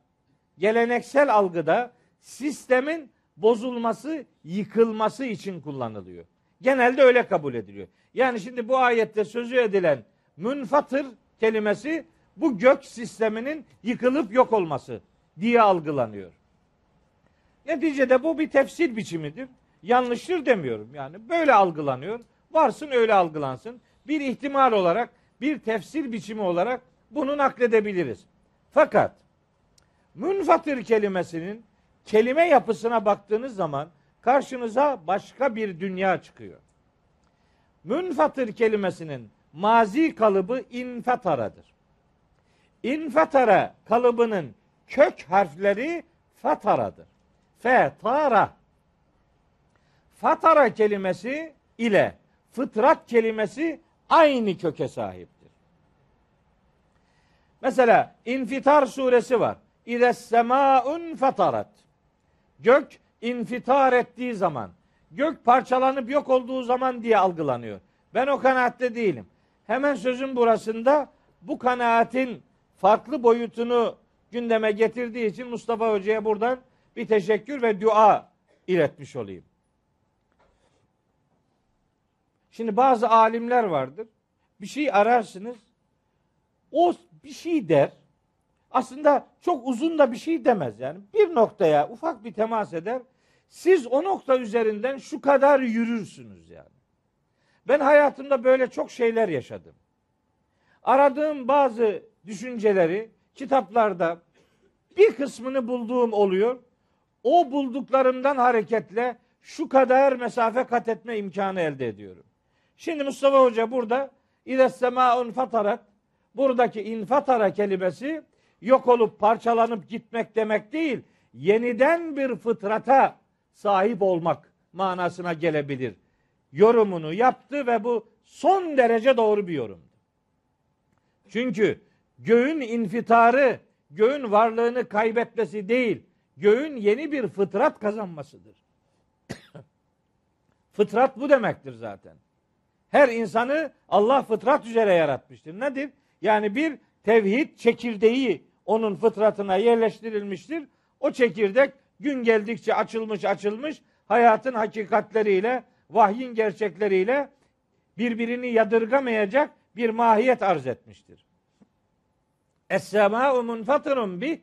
geleneksel algıda sistemin bozulması, yıkılması için kullanılıyor. Genelde öyle kabul ediliyor. Yani şimdi bu ayette sözü edilen münfatır kelimesi bu gök sisteminin yıkılıp yok olması diye algılanıyor. Neticede bu bir tefsir biçimidir. Yanlıştır demiyorum yani. Böyle algılanıyor. Varsın öyle algılansın. Bir ihtimal olarak, bir tefsir biçimi olarak bunu nakledebiliriz. Fakat münfatır kelimesinin kelime yapısına baktığınız zaman karşınıza başka bir dünya çıkıyor. Münfatır kelimesinin mazi kalıbı infetaradır. İnfetara kalıbının kök harfleri fataradır. Fetara. Fatara kelimesi ile fıtrat kelimesi aynı köke sahiptir. Mesela İnfitar suresi var. İzes semâun fatarat. Gök infitar ettiği zaman, gök parçalanıp yok olduğu zaman diye algılanıyor. Ben o kanaatte değilim. Hemen sözün burasında bu kanaatin farklı boyutunu gündeme getirdiği için Mustafa Hoca'ya buradan bir teşekkür ve dua iletmiş olayım. Şimdi bazı alimler vardır. Bir şey ararsınız. O bir şey der. Aslında çok uzun da bir şey demez yani. Bir noktaya ufak bir temas eder. Siz o nokta üzerinden şu kadar yürürsünüz yani. Ben hayatımda böyle çok şeyler yaşadım. Aradığım bazı düşünceleri kitaplarda bir kısmını bulduğum oluyor. O bulduklarımdan hareketle şu kadar mesafe kat etme imkanı elde ediyorum. Şimdi Mustafa Hoca burada İzes semâun fatarat, buradaki infatara kelimesi yok olup parçalanıp gitmek demek değil, yeniden bir fıtrata sahip olmak manasına gelebilir yorumunu yaptı ve bu son derece doğru bir yorumdu. Çünkü göğün infitarı, göğün varlığını kaybetmesi değil, göğün yeni bir fıtrat kazanmasıdır. Fıtrat bu demektir zaten. Her insanı Allah fıtrat üzere yaratmıştır. Nedir? Yani bir tevhid çekirdeği onun fıtratına yerleştirilmiştir. O çekirdek gün geldikçe açılmış, hayatın hakikatleriyle, vahyin gerçekleriyle birbirini yadırgamayacak bir mahiyet arz etmiştir. Es-semâ'u munfatirun bih,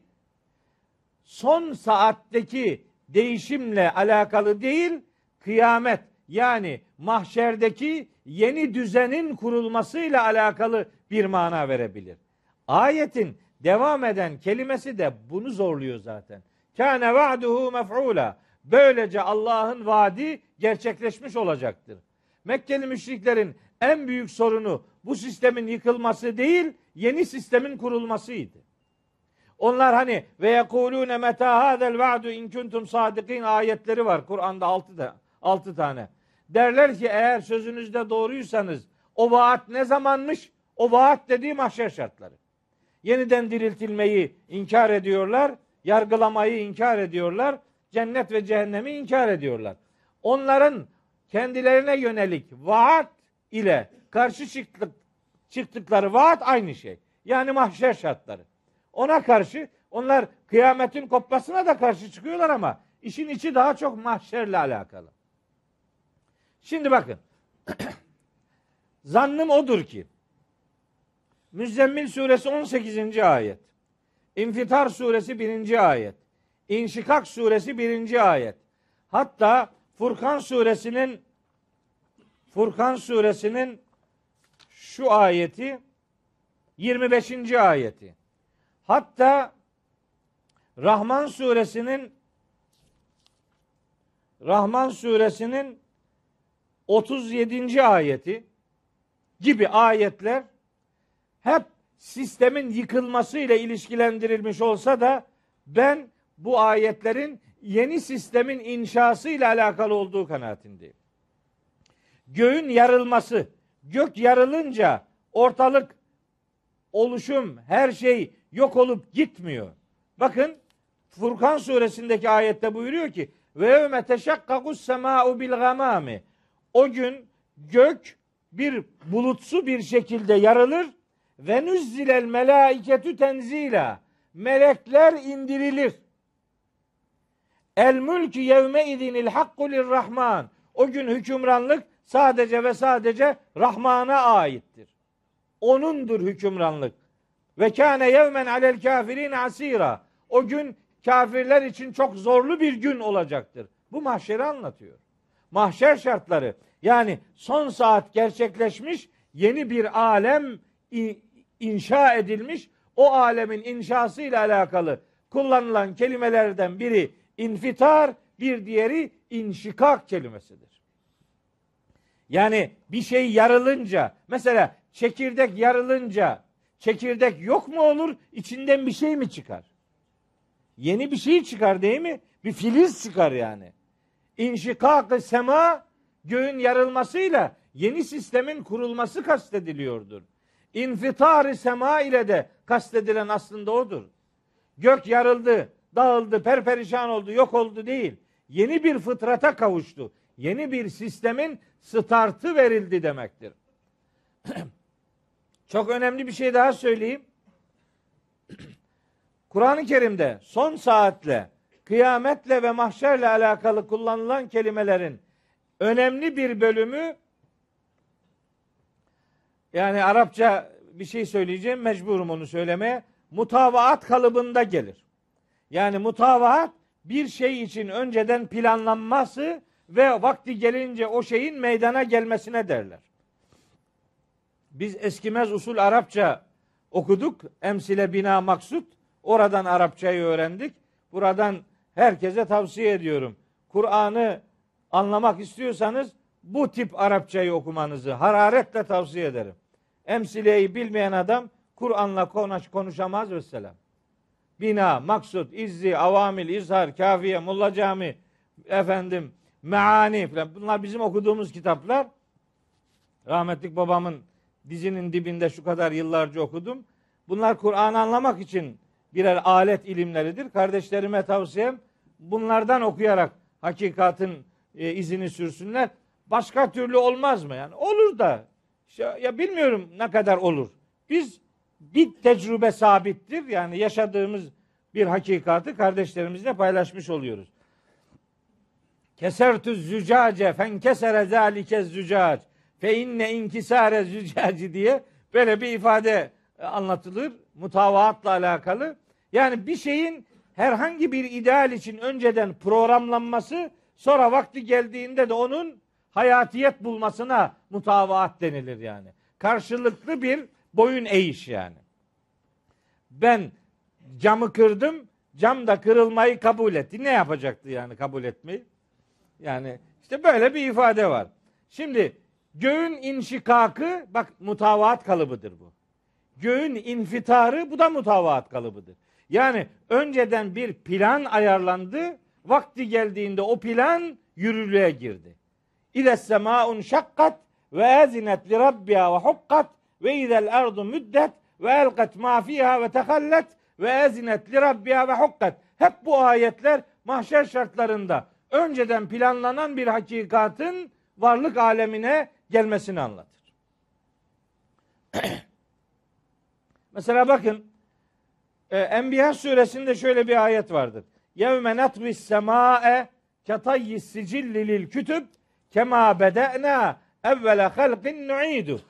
son saatteki değişimle alakalı değil, kıyamet yani mahşerdeki yeni düzenin kurulmasıyla alakalı bir mana verebilir. Ayetin devam eden kelimesi de bunu zorluyor zaten. Kâne va'duhu mef'ûlâ. Böylece Allah'ın vaadi gerçekleşmiş olacaktır. Mekkeli müşriklerin en büyük sorunu bu sistemin yıkılması değil, yeni sistemin kurulmasıydı. Onlar hani ve yekulûne metâ hâzel va'du in kuntum sâdikîn ayetleri var Kur'an'da 6 tane. Derler ki eğer sözünüzde doğruysanız o vaat ne zamanmış? O vaat dediği mahşer şartları. Yeniden diriltilmeyi inkar ediyorlar, yargılamayı inkar ediyorlar, cennet ve cehennemi inkar ediyorlar. Onların kendilerine yönelik vaat ile karşı çıktıkları vaat aynı şey. Yani mahşer şartları. Ona karşı onlar kıyametin kopmasına da karşı çıkıyorlar ama işin içi daha çok mahşerle alakalı. Şimdi bakın. Zannım odur ki Müzzemmil suresi 18. ayet, İnfitar suresi 1. ayet, İnşikak suresi 1. ayet, hatta Furkan suresinin şu ayeti 25. ayeti. Hatta Rahman suresinin 37. ayeti gibi ayetler hep sistemin yıkılmasıyla ilişkilendirilmiş olsa da ben bu ayetlerin yeni sistemin inşasıyla alakalı olduğu kanaatindeyim. Göğün yarılması, gök yarılınca ortalık, oluşum, her şey yok olup gitmiyor. Bakın Furkan suresindeki ayette buyuruyor ki وَيَوْمَ تَشَقَّقُ السَّمَاءُ بِالْغَمَامِ O gün gök bir bulutsu bir şekilde yarılır ve nüzzilel melâiketü tenzîlâ melekler indirilir. El mülkü yevme idinil hakku lirrahman O gün hükümranlık sadece ve sadece Rahman'a aittir. O'nundur hükümranlık. Ve kâne yevmen alel kâfirîn asîrâ O gün kafirler için çok zorlu bir gün olacaktır. Bu mahşeri anlatıyor. Mahşer şartları yani son saat gerçekleşmiş yeni bir alem inşa edilmiş o alemin inşası ile alakalı kullanılan kelimelerden biri infitar bir diğeri inşikak kelimesidir. Yani bir şey yarılınca mesela çekirdek yarılınca çekirdek yok mu olur içinden bir şey mi çıkar? Yeni bir şey çıkar değil mi? Bir filiz çıkar yani. İnşikak-ı sema göğün yarılmasıyla yeni sistemin kurulması kastediliyordur. İnfitar-ı sema ile de kastedilen aslında odur. Gök yarıldı, dağıldı, perperişan oldu, yok oldu değil. Yeni bir fıtrata kavuştu. Yeni bir sistemin startı verildi demektir. Çok önemli bir şey daha söyleyeyim. Kur'an-ı Kerim'de son saatle, kıyametle ve mahşerle alakalı kullanılan kelimelerin önemli bir bölümü yani Arapça bir şey söyleyeceğim mecburum onu söylemeye mutavaat kalıbında gelir. Yani mutavaat bir şey için önceden planlanması ve vakti gelince o şeyin meydana gelmesine derler. Biz eskimez usul Arapça okuduk. Emsile bina maksut. Oradan Arapçayı öğrendik. Buradan herkese tavsiye ediyorum. Kur'an'ı anlamak istiyorsanız bu tip Arapçayı okumanızı hararetle tavsiye ederim. Emsileyi bilmeyen adam Kur'an'la konuşamaz vesselam. Bina, maksud, izzi, avamil, izhar, kafiye, mulla cami, efendim, meani falan. Bunlar bizim okuduğumuz kitaplar. Rahmetlik babamın dizinin dibinde şu kadar yıllarca okudum. Bunlar Kur'an'ı anlamak için birer alet ilimleridir. Kardeşlerime tavsiyem bunlardan okuyarak hakikatin izini sürsünler. Başka türlü olmaz mı? Yani olur da ya bilmiyorum ne kadar olur. Biz bir tecrübe sabittir. Yani yaşadığımız bir hakikati kardeşlerimizle paylaşmış oluyoruz. Kesertüz zücace fenkesere zalikez zücac fe inne inkisare zücaci diye böyle bir ifade anlatılır. Mutavaatla alakalı. Yani bir şeyin herhangi bir ideal için önceden programlanması sonra vakti geldiğinde de onun hayatiyet bulmasına mutavaat denilir yani. Karşılıklı bir boyun eğiş yani. Ben camı kırdım, cam da kırılmayı kabul etti. Ne yapacaktı yani kabul etmeyi? Yani işte böyle bir ifade var. Şimdi göğün inşikakı bak mutavaat kalıbıdır bu. Göğün infitarı bu da mutavaat kalıbıdır. Yani önceden bir plan ayarlandı. Vakti geldiğinde o plan yürürlüğe girdi. İle semâun şakkat ve ezinet li rabbiha ve hukkat ve idel ardu müddet ve elqet ma fiha ve tehallet ve ezinet li rabbiha ve hukkat. Hep bu ayetler mahşer şartlarında önceden planlanan bir hakikatin varlık alemine gelmesini anlatır. Mesela bakın Enbiya suresinde şöyle bir ayet vardır. Yevme natvis sema'e katayyis sicilli lil kütüb kema bede'na evvele halqin nu'idu.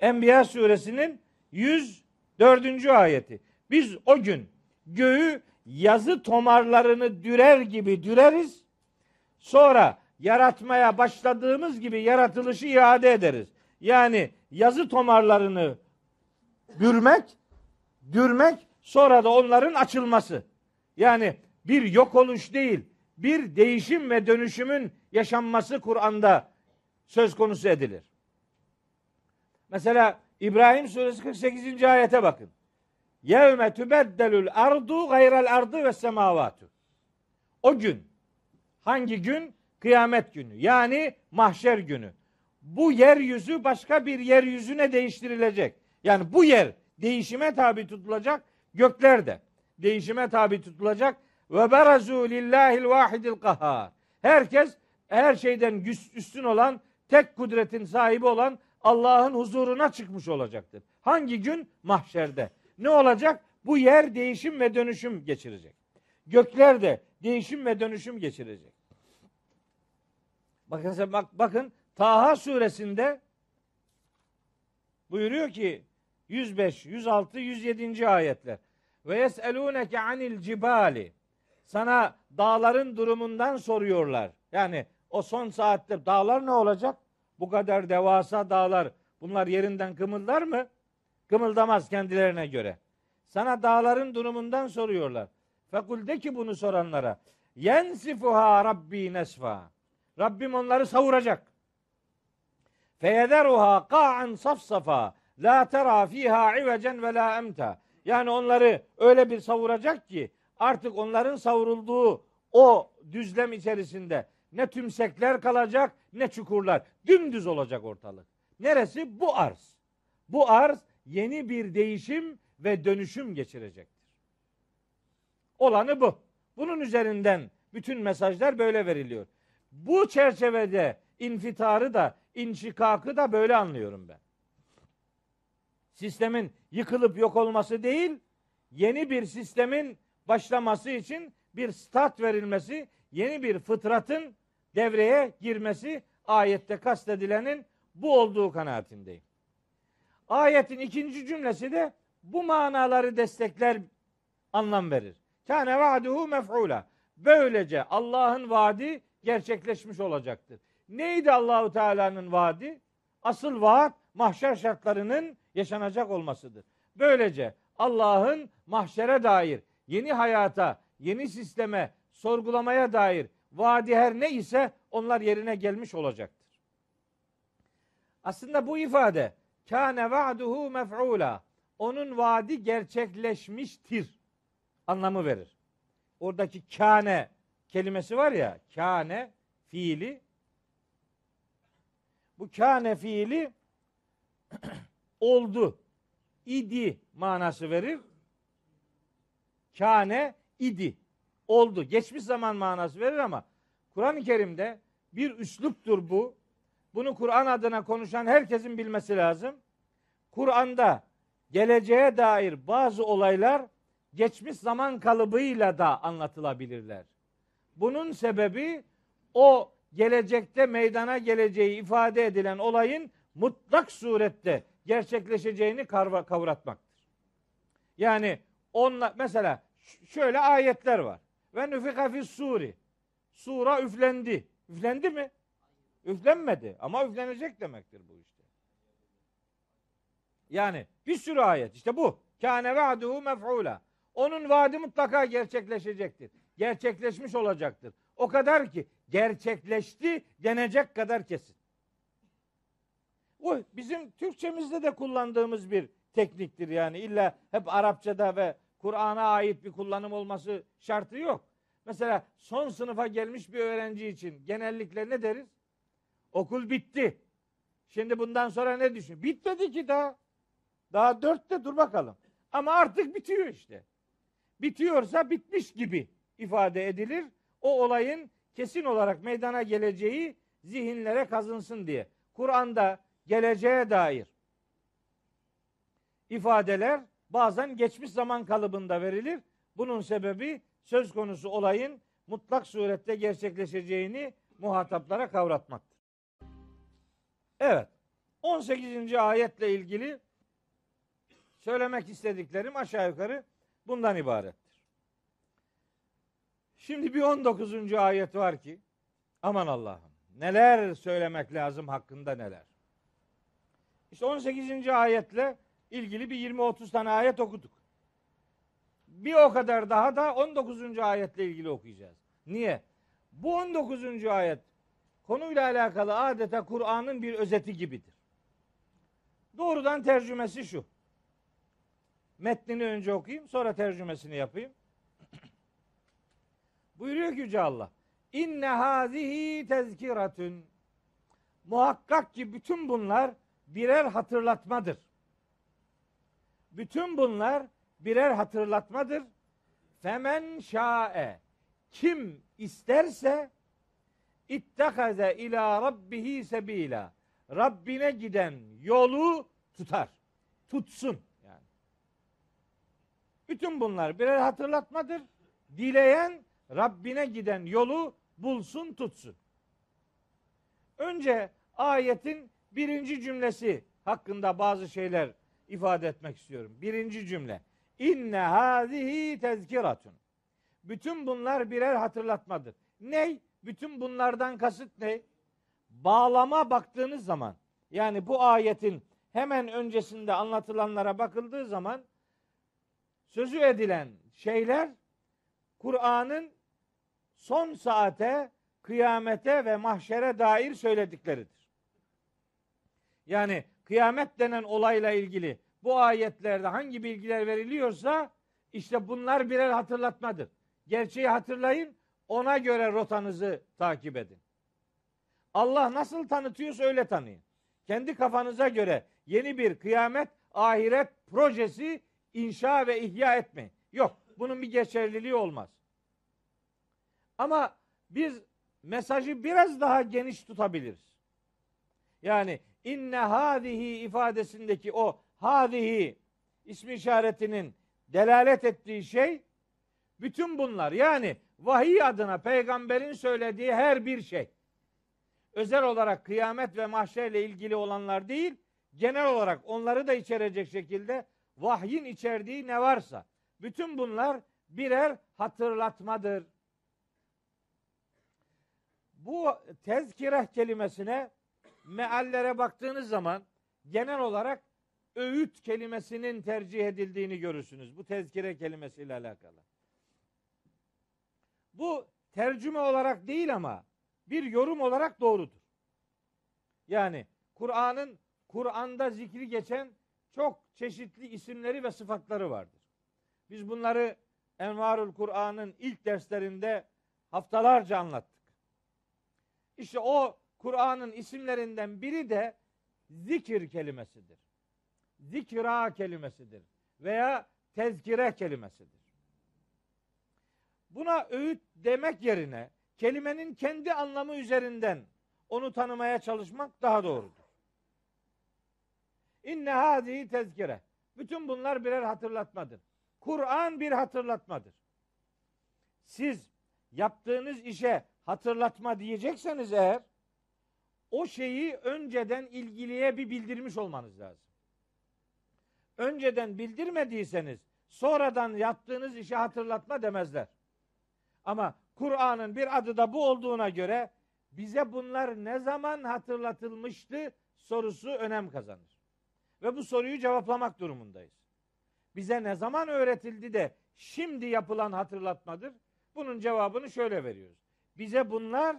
Enbiya suresinin 104. ayeti. Biz o gün göğü yazı tomarlarını dürer gibi düreriz. Sonra yaratmaya başladığımız gibi yaratılışı iade ederiz. Yani yazı tomarlarını dürmek, sonra da onların açılması. Yani bir yok oluş değil, bir değişim ve dönüşümün yaşanması Kur'an'da söz konusu edilir. Mesela İbrahim suresi 48. ayete bakın. Yevme tübeddelül ardu gayrel ardı ve semavatu. O gün, hangi gün? Kıyamet günü, yani mahşer günü. Bu yeryüzü başka bir yeryüzüne değiştirilecek. Yani bu yer değişime tabi tutulacak, gökler de değişime tabi tutulacak. Ve berazu lillahil vahidil kahhar. Herkes her şeyden üstün olan, tek kudretin sahibi olan Allah'ın huzuruna çıkmış olacaktır. Hangi gün? Mahşerde. Ne olacak? Bu yer değişim ve dönüşüm geçirecek. Gökler de değişim ve dönüşüm geçirecek. Bakın Taha suresinde buyuruyor ki 105, 106, 107. ayetler. Ve yeselûneke anil cibali. Sana dağların durumundan soruyorlar. Yani o son saatte dağlar ne olacak? Bu kadar devasa dağlar, bunlar yerinden kımıldar mı? Kımıldamaz kendilerine göre. Sana dağların durumundan soruyorlar. Fekul, de ki bunu soranlara. Yensifuha rabbi nesfa. Rabbim onları savuracak. Feyederuha ka'an safsafa. La tera fiha ivecen ve la emta. Yani onları öyle bir savuracak ki artık onların savrulduğu o düzlem içerisinde ne tümsekler kalacak ne çukurlar. Dümdüz olacak ortalık. Neresi? Bu arz. Bu arz yeni bir değişim ve dönüşüm geçirecektir. Olanı bu. Bunun üzerinden bütün mesajlar böyle veriliyor. Bu çerçevede infitarı da inşikakı da böyle anlıyorum ben. Sistemin yıkılıp yok olması değil, yeni bir sistemin başlaması için bir start verilmesi, yeni bir fıtratın devreye girmesi ayette kastedilenin bu olduğu kanaatindeyim. Ayetin ikinci cümlesi de bu manaları destekler, anlam verir. Kâne va'duhu mef'ûlâ. Böylece Allah'ın vaadi gerçekleşmiş olacaktır. Neydi Allahu Teala'nın vaadi? Asıl vaat mahşer şartlarının yaşanacak olmasıdır. Böylece Allah'ın mahşere dair, yeni hayata, yeni sisteme, sorgulamaya dair vaadi her ne ise onlar yerine gelmiş olacaktır. Aslında bu ifade kâne va'duhu mef'ûlâ, onun vaadi gerçekleşmiştir anlamı verir. Oradaki kâne kelimesi var ya, kâne fiili, bu kâne fiili oldu, idi manası verir. Kâne idi, oldu, geçmiş zaman manası verir ama Kur'an-ı Kerim'de bir üsluptur bu. Bunu Kur'an adına konuşan herkesin bilmesi lazım. Kur'an'da geleceğe dair bazı olaylar geçmiş zaman kalıbıyla da anlatılabilirler. Bunun sebebi o gelecekte meydana geleceği ifade edilen olayın mutlak surette gerçekleşeceğini kavratmaktır. Yani onla, mesela şöyle ayetler var. Ve nüfika fis suri. Sura üflendi. Üflendi mi? Üflenmedi ama üflenecek demektir bu işte. Yani bir sürü ayet. İşte bu. Kâne va'duhu mef'ûlâ. Onun vaadi mutlaka gerçekleşecektir. Gerçekleşmiş olacaktır. O kadar ki gerçekleşti denecek kadar kesin. Bu bizim Türkçemizde de kullandığımız bir tekniktir yani. İlla hep Arapçada ve Kur'an'a ait bir kullanım olması şartı yok. Mesela son sınıfa gelmiş bir öğrenci için genellikle ne deriz? Okul bitti. Şimdi bundan sonra ne düşün? Bitmedi ki daha. Daha 4'te dur bakalım. Ama artık bitiyor işte. Bitiyorsa bitmiş gibi ifade edilir. O olayın kesin olarak meydana geleceği zihinlere kazınsın diye. Kur'an'da geleceğe dair ifadeler bazen geçmiş zaman kalıbında verilir. Bunun sebebi söz konusu olayın mutlak surette gerçekleşeceğini muhataplara kavratmaktır. Evet, 18. ayetle ilgili söylemek istediklerim aşağı yukarı bundan ibarettir. Şimdi bir 19. ayet var ki Aman Allah'ım. Neler söylemek lazım hakkında neler. İşte 18. ayetle ilgili bir 20-30 tane ayet okuduk. Bir o kadar daha da 19. ayetle ilgili okuyacağız. Niye? Bu 19. ayet konuyla alakalı adeta Kur'an'ın bir özeti gibidir. Doğrudan tercümesi şu. Metnini önce okuyayım, sonra tercümesini yapayım. Buyuruyor ki Yüce Allah, İnne hazihi tezkiratun. Muhakkak ki bütün bunlar birer hatırlatmadır. Bütün bunlar birer hatırlatmadır. Femen şa'e. Kim isterse ittekaze ila rabbihi sebila. Rabbine giden yolu tutar. Tutsun yani. Bütün bunlar birer hatırlatmadır. Dileyen Rabbine giden yolu bulsun, tutsun. Önce ayetin birinci cümlesi hakkında bazı şeyler ifade etmek istiyorum. Birinci cümle. İnne hazihi tezkiratun. Bütün bunlar birer hatırlatmadır. Ney? Bütün bunlardan kasıt ne? Bağlama baktığınız zaman, yani bu ayetin hemen öncesinde anlatılanlara bakıldığı zaman sözü edilen şeyler Kur'an'ın son saate, kıyamete ve mahşere dair söyledikleridir. Yani kıyamet denen olayla ilgili bu ayetlerde hangi bilgiler veriliyorsa işte bunlar birer hatırlatmadır. Gerçeği hatırlayın, ona göre rotanızı takip edin. Allah nasıl tanıtıyorsa öyle tanıyın. Kendi kafanıza göre yeni bir kıyamet, ahiret projesi inşa ve ihya etmeyin. Yok, bunun bir geçerliliği olmaz. Ama biz mesajı biraz daha geniş tutabiliriz. Yani inne hâzihi ifadesindeki o hâzihi ismi işaretinin delalet ettiği şey bütün bunlar. Yani vahiy adına peygamberin söylediği her bir şey. Özel olarak kıyamet ve mahşerle ilgili olanlar değil, genel olarak onları da içerecek şekilde vahyin içerdiği ne varsa bütün bunlar birer hatırlatmadır. Bu tezkireh kelimesine meallere baktığınız zaman genel olarak öğüt kelimesinin tercih edildiğini görürsünüz. Bu tezkire kelimesiyle alakalı. Bu tercüme olarak değil ama bir yorum olarak doğrudur. Yani Kur'an'da zikri geçen çok çeşitli isimleri ve sıfatları vardır. Biz bunları Envarul Kur'an'ın ilk derslerinde haftalarca anlattık. İşte o Kur'an'ın isimlerinden biri de zikir kelimesidir. Zikra kelimesidir veya tezkire kelimesidir. Buna öğüt demek yerine kelimenin kendi anlamı üzerinden onu tanımaya çalışmak daha doğrudur. İnne hâzihi tezkire. Bütün bunlar birer hatırlatmadır. Kur'an bir hatırlatmadır. Siz yaptığınız işe hatırlatma diyecekseniz eğer o şeyi önceden ilgiliye bir bildirmiş olmanız lazım. Önceden bildirmediyseniz sonradan yaptığınız işe hatırlatma demezler. Ama Kur'an'ın bir adı da bu olduğuna göre bize bunlar ne zaman hatırlatılmıştı sorusu önem kazanır. Ve bu soruyu cevaplamak durumundayız. Bize ne zaman öğretildi de şimdi yapılan hatırlatmadır? Bunun cevabını şöyle veriyoruz. Bize bunlar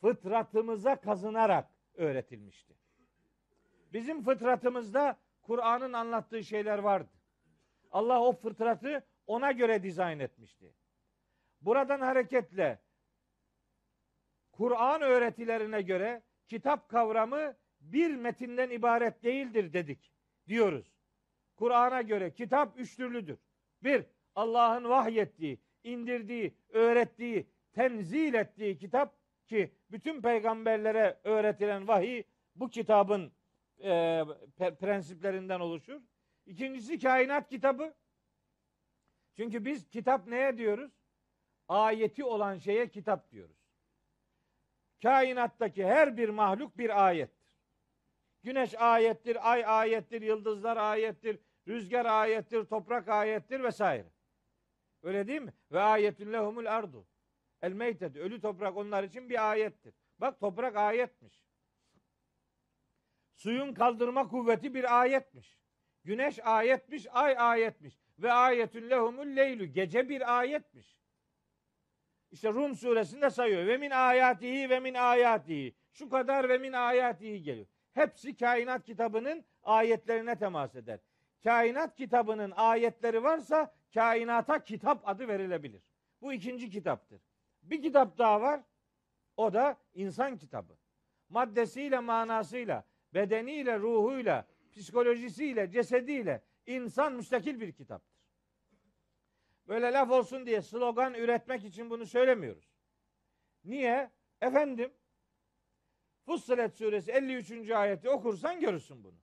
fıtratımıza kazınarak öğretilmişti. Bizim fıtratımızda Kur'an'ın anlattığı şeyler vardı. Allah o fıtratı ona göre dizayn etmişti. Buradan hareketle Kur'an öğretilerine göre kitap kavramı bir metinden ibaret değildir dedik, diyoruz. Kur'an'a göre kitap üç türlüdür. Bir, Allah'ın vahyettiği, indirdiği, öğrettiği, tenzil ettiği kitap ki bütün peygamberlere öğretilen vahiy bu kitabın prensiplerinden oluşur. İkincisi kainat kitabı. Çünkü biz kitap neye diyoruz? Ayeti olan şeye kitap diyoruz. Kainattaki her bir mahluk bir ayettir. Güneş ayettir, ay ayettir, yıldızlar ayettir, rüzgar ayettir, toprak ayettir vesaire. Öyle değil mi? Ve ayetün lehumul ardu. El meytet, ölü toprak onlar için bir ayettir. Bak, toprak ayetmiş. Suyun kaldırma kuvveti bir ayetmiş. Güneş ayetmiş, ay ayetmiş. Ve ayetün lehumul leylü, gece bir ayetmiş. İşte Rum suresinde sayıyor. Ve min ayatihi ve min ayatihi. Şu kadar ve min ayatihi geliyor. Hepsi kainat kitabının ayetlerine temas eder. Kainat kitabının ayetleri varsa kainata kitap adı verilebilir. Bu ikinci kitaptır. Bir kitap daha var. O da insan kitabı. Maddesiyle, manasıyla, bedeniyle, ruhuyla, psikolojisiyle, cesediyle insan müstakil bir kitaptır. Böyle laf olsun diye slogan üretmek için bunu söylemiyoruz. Niye? Efendim, Fussilet suresi 53. ayeti okursan görürsün bunu.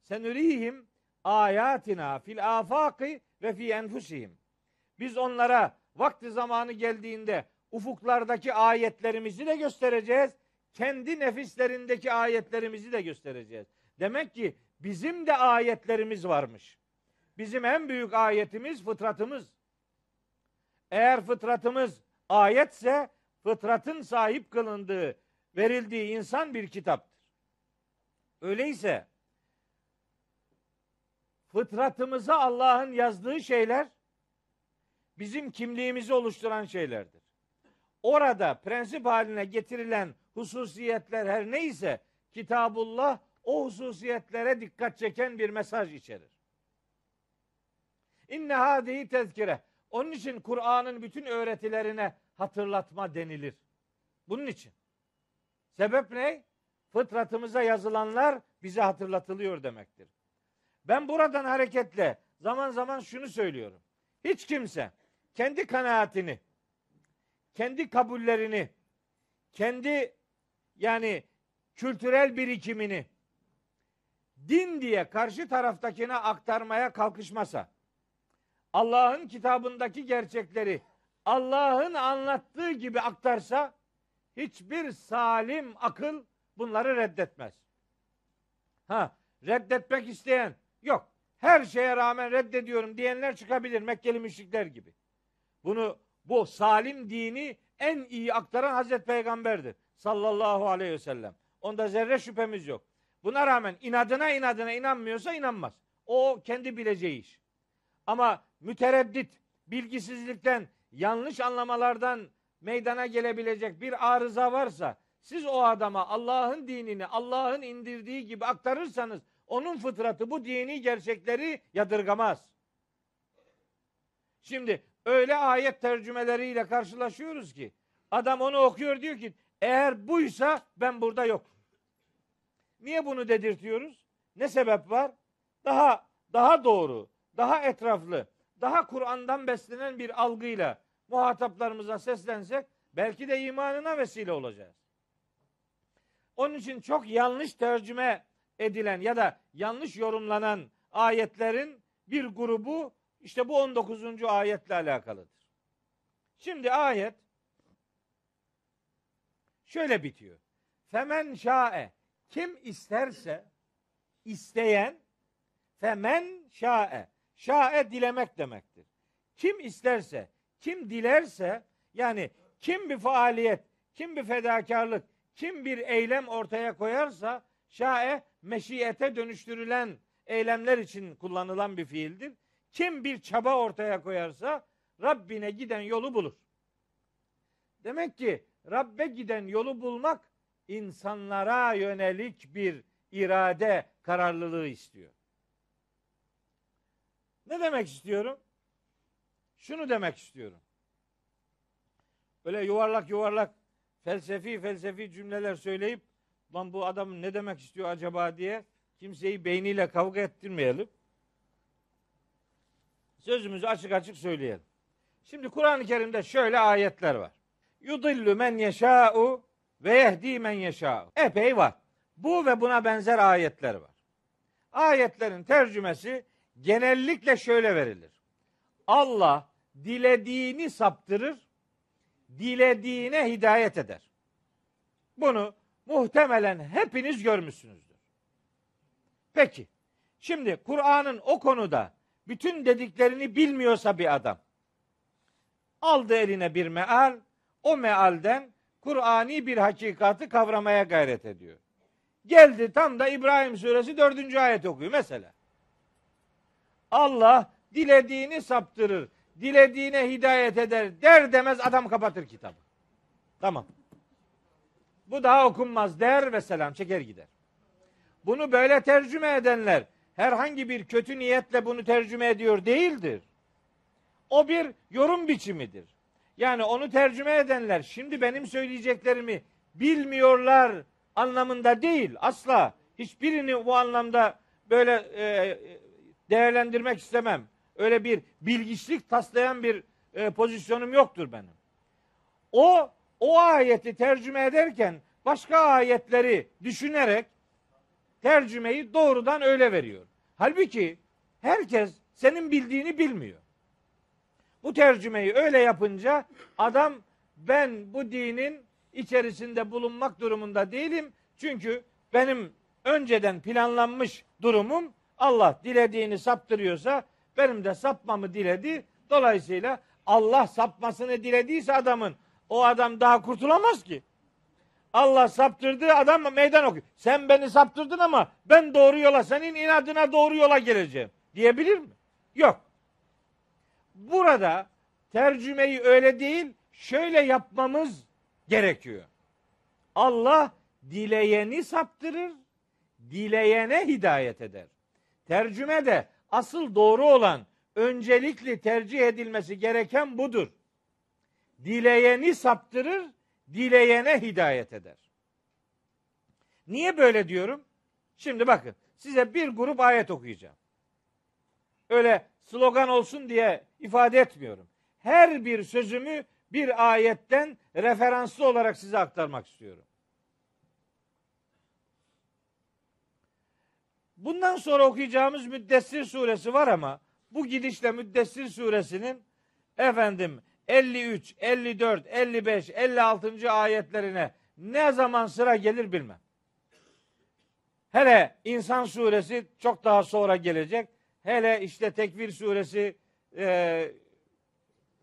Senurihim ayatina fil afaki ve fi enfusihim. Biz onlara vakti zamanı geldiğinde ufuklardaki ayetlerimizi de göstereceğiz. Kendi nefislerindeki ayetlerimizi de göstereceğiz. Demek ki bizim de ayetlerimiz varmış. Bizim en büyük ayetimiz fıtratımız. Eğer fıtratımız ayetse fıtratın sahip kılındığı, verildiği insan bir kitaptır. Öyleyse fıtratımıza Allah'ın yazdığı şeyler bizim kimliğimizi oluşturan şeylerdir. Orada prensip haline getirilen hususiyetler her neyse Kitabullah o hususiyetlere dikkat çeken bir mesaj içerir. İnne hâdihi tezkire. Onun için Kur'an'ın bütün öğretilerine hatırlatma denilir. Bunun için. Sebep ne? Fıtratımıza yazılanlar bize hatırlatılıyor demektir. Ben buradan hareketle zaman zaman şunu söylüyorum. Hiç kimse kendi kanaatini, kendi kabullerini, kendi yani kültürel birikimini din diye karşı taraftakine aktarmaya kalkışmasa, Allah'ın kitabındaki gerçekleri Allah'ın anlattığı gibi aktarsa, hiçbir salim akıl bunları reddetmez. Reddetmek isteyen yok. Her şeye rağmen reddediyorum diyenler çıkabilir. Mekkeli müşrikler gibi. Bu salim dini en iyi aktaran Hazreti Peygamber'dir. Sallallahu aleyhi ve sellem. Onda zerre şüphemiz yok. Buna rağmen inadına inanmıyorsa inanmaz. O kendi bileceği iş. Ama mütereddit, bilgisizlikten, yanlış anlamalardan meydana gelebilecek bir arıza varsa, siz o adama Allah'ın dinini Allah'ın indirdiği gibi aktarırsanız onun fıtratı bu dini gerçekleri yadırgamaz. Şimdi öyle ayet tercümeleriyle karşılaşıyoruz ki adam onu okuyor, diyor ki eğer buysa ben burada yokum. Niye bunu dedirtiyoruz? Ne sebep var? Daha doğru, daha etraflı, daha Kur'an'dan beslenen bir algıyla muhataplarımıza seslensek belki de imanına vesile olacağız. Onun için çok yanlış tercüme edilen ya da yanlış yorumlanan ayetlerin bir grubu işte bu 19. ayetle alakalıdır. Şimdi ayet şöyle bitiyor. Femen şa'e, kim isterse, isteyen, femen şa'e, şa'e dilemek demektir. Kim isterse, kim dilerse, yani kim bir faaliyet, kim bir fedakarlık, kim bir eylem ortaya koyarsa, şa'e meşiyete dönüştürülen eylemler için kullanılan bir fiildir. Kim bir çaba ortaya koyarsa Rabbine giden yolu bulur. Demek ki Rabbe giden yolu bulmak insanlara yönelik bir irade, kararlılığı istiyor. Ne demek istiyorum? Şunu demek istiyorum. Öyle yuvarlak felsefi cümleler söyleyip lan bu adam ne demek istiyor acaba diye kimseyi beyniyle kavga ettirmeyelim. Sözümüzü açık açık söyleyelim. Şimdi Kur'an-ı Kerim'de şöyle ayetler var. Yudillü men yeşâ'u ve yehdi men yeşâ'u. Epey var. Bu ve buna benzer ayetler var. Ayetlerin tercümesi genellikle şöyle verilir. Allah dilediğini saptırır, dilediğine hidayet eder. Bunu muhtemelen hepiniz görmüşsünüzdür. Peki, şimdi Kur'an'ın o konuda bütün dediklerini bilmiyorsa bir adam, aldı eline bir meal, o mealden Kur'ani bir hakikati kavramaya gayret ediyor. Geldi tam da İbrahim suresi 4. ayet okuyor mesela. Allah dilediğini saptırır, dilediğine hidayet eder der demez adam kapatır kitabı. Tamam. Bu daha okunmaz der ve selam çeker gider. Bunu böyle tercüme edenler herhangi bir kötü niyetle bunu tercüme ediyor değildir. O bir yorum biçimidir. Yani onu tercüme edenler şimdi benim söyleyeceklerimi bilmiyorlar anlamında değil. Asla hiçbirini bu anlamda böyle değerlendirmek istemem. Öyle bir bilgiçlik taslayan bir pozisyonum yoktur benim. O ayeti tercüme ederken başka ayetleri düşünerek tercümeyi doğrudan öyle veriyor. Halbuki herkes senin bildiğini bilmiyor. Bu tercümeyi öyle yapınca adam ben bu dinin içerisinde bulunmak durumunda değilim. Çünkü benim önceden planlanmış durumum Allah dilediğini saptırıyorsa benim de sapmamı diledi. Dolayısıyla Allah sapmasını dilediyse adamın o adam daha kurtulamaz ki. Allah saptırdığı adam meydan okuyor. Sen beni saptırdın ama ben doğru yola, senin inadına doğru yola geleceğim diyebilir mi? Yok. Burada tercümeyi öyle değil, şöyle yapmamız gerekiyor. Allah dileyeni saptırır, dileyene hidayet eder. Tercüme de asıl doğru olan, öncelikli tercih edilmesi gereken budur. Dileyeni saptırır, dileyene hidayet eder. Niye böyle diyorum? Şimdi bakın, size bir grup ayet okuyacağım. Öyle slogan olsun diye ifade etmiyorum. Her bir sözümü bir ayetten referanslı olarak size aktarmak istiyorum. Bundan sonra okuyacağımız Müddessir suresi var ama bu gidişle Müddessir suresinin 53, 54, 55, 56. ayetlerine ne zaman sıra gelir bilmem. Hele İnsan suresi çok daha sonra gelecek. Hele işte Tekvir suresi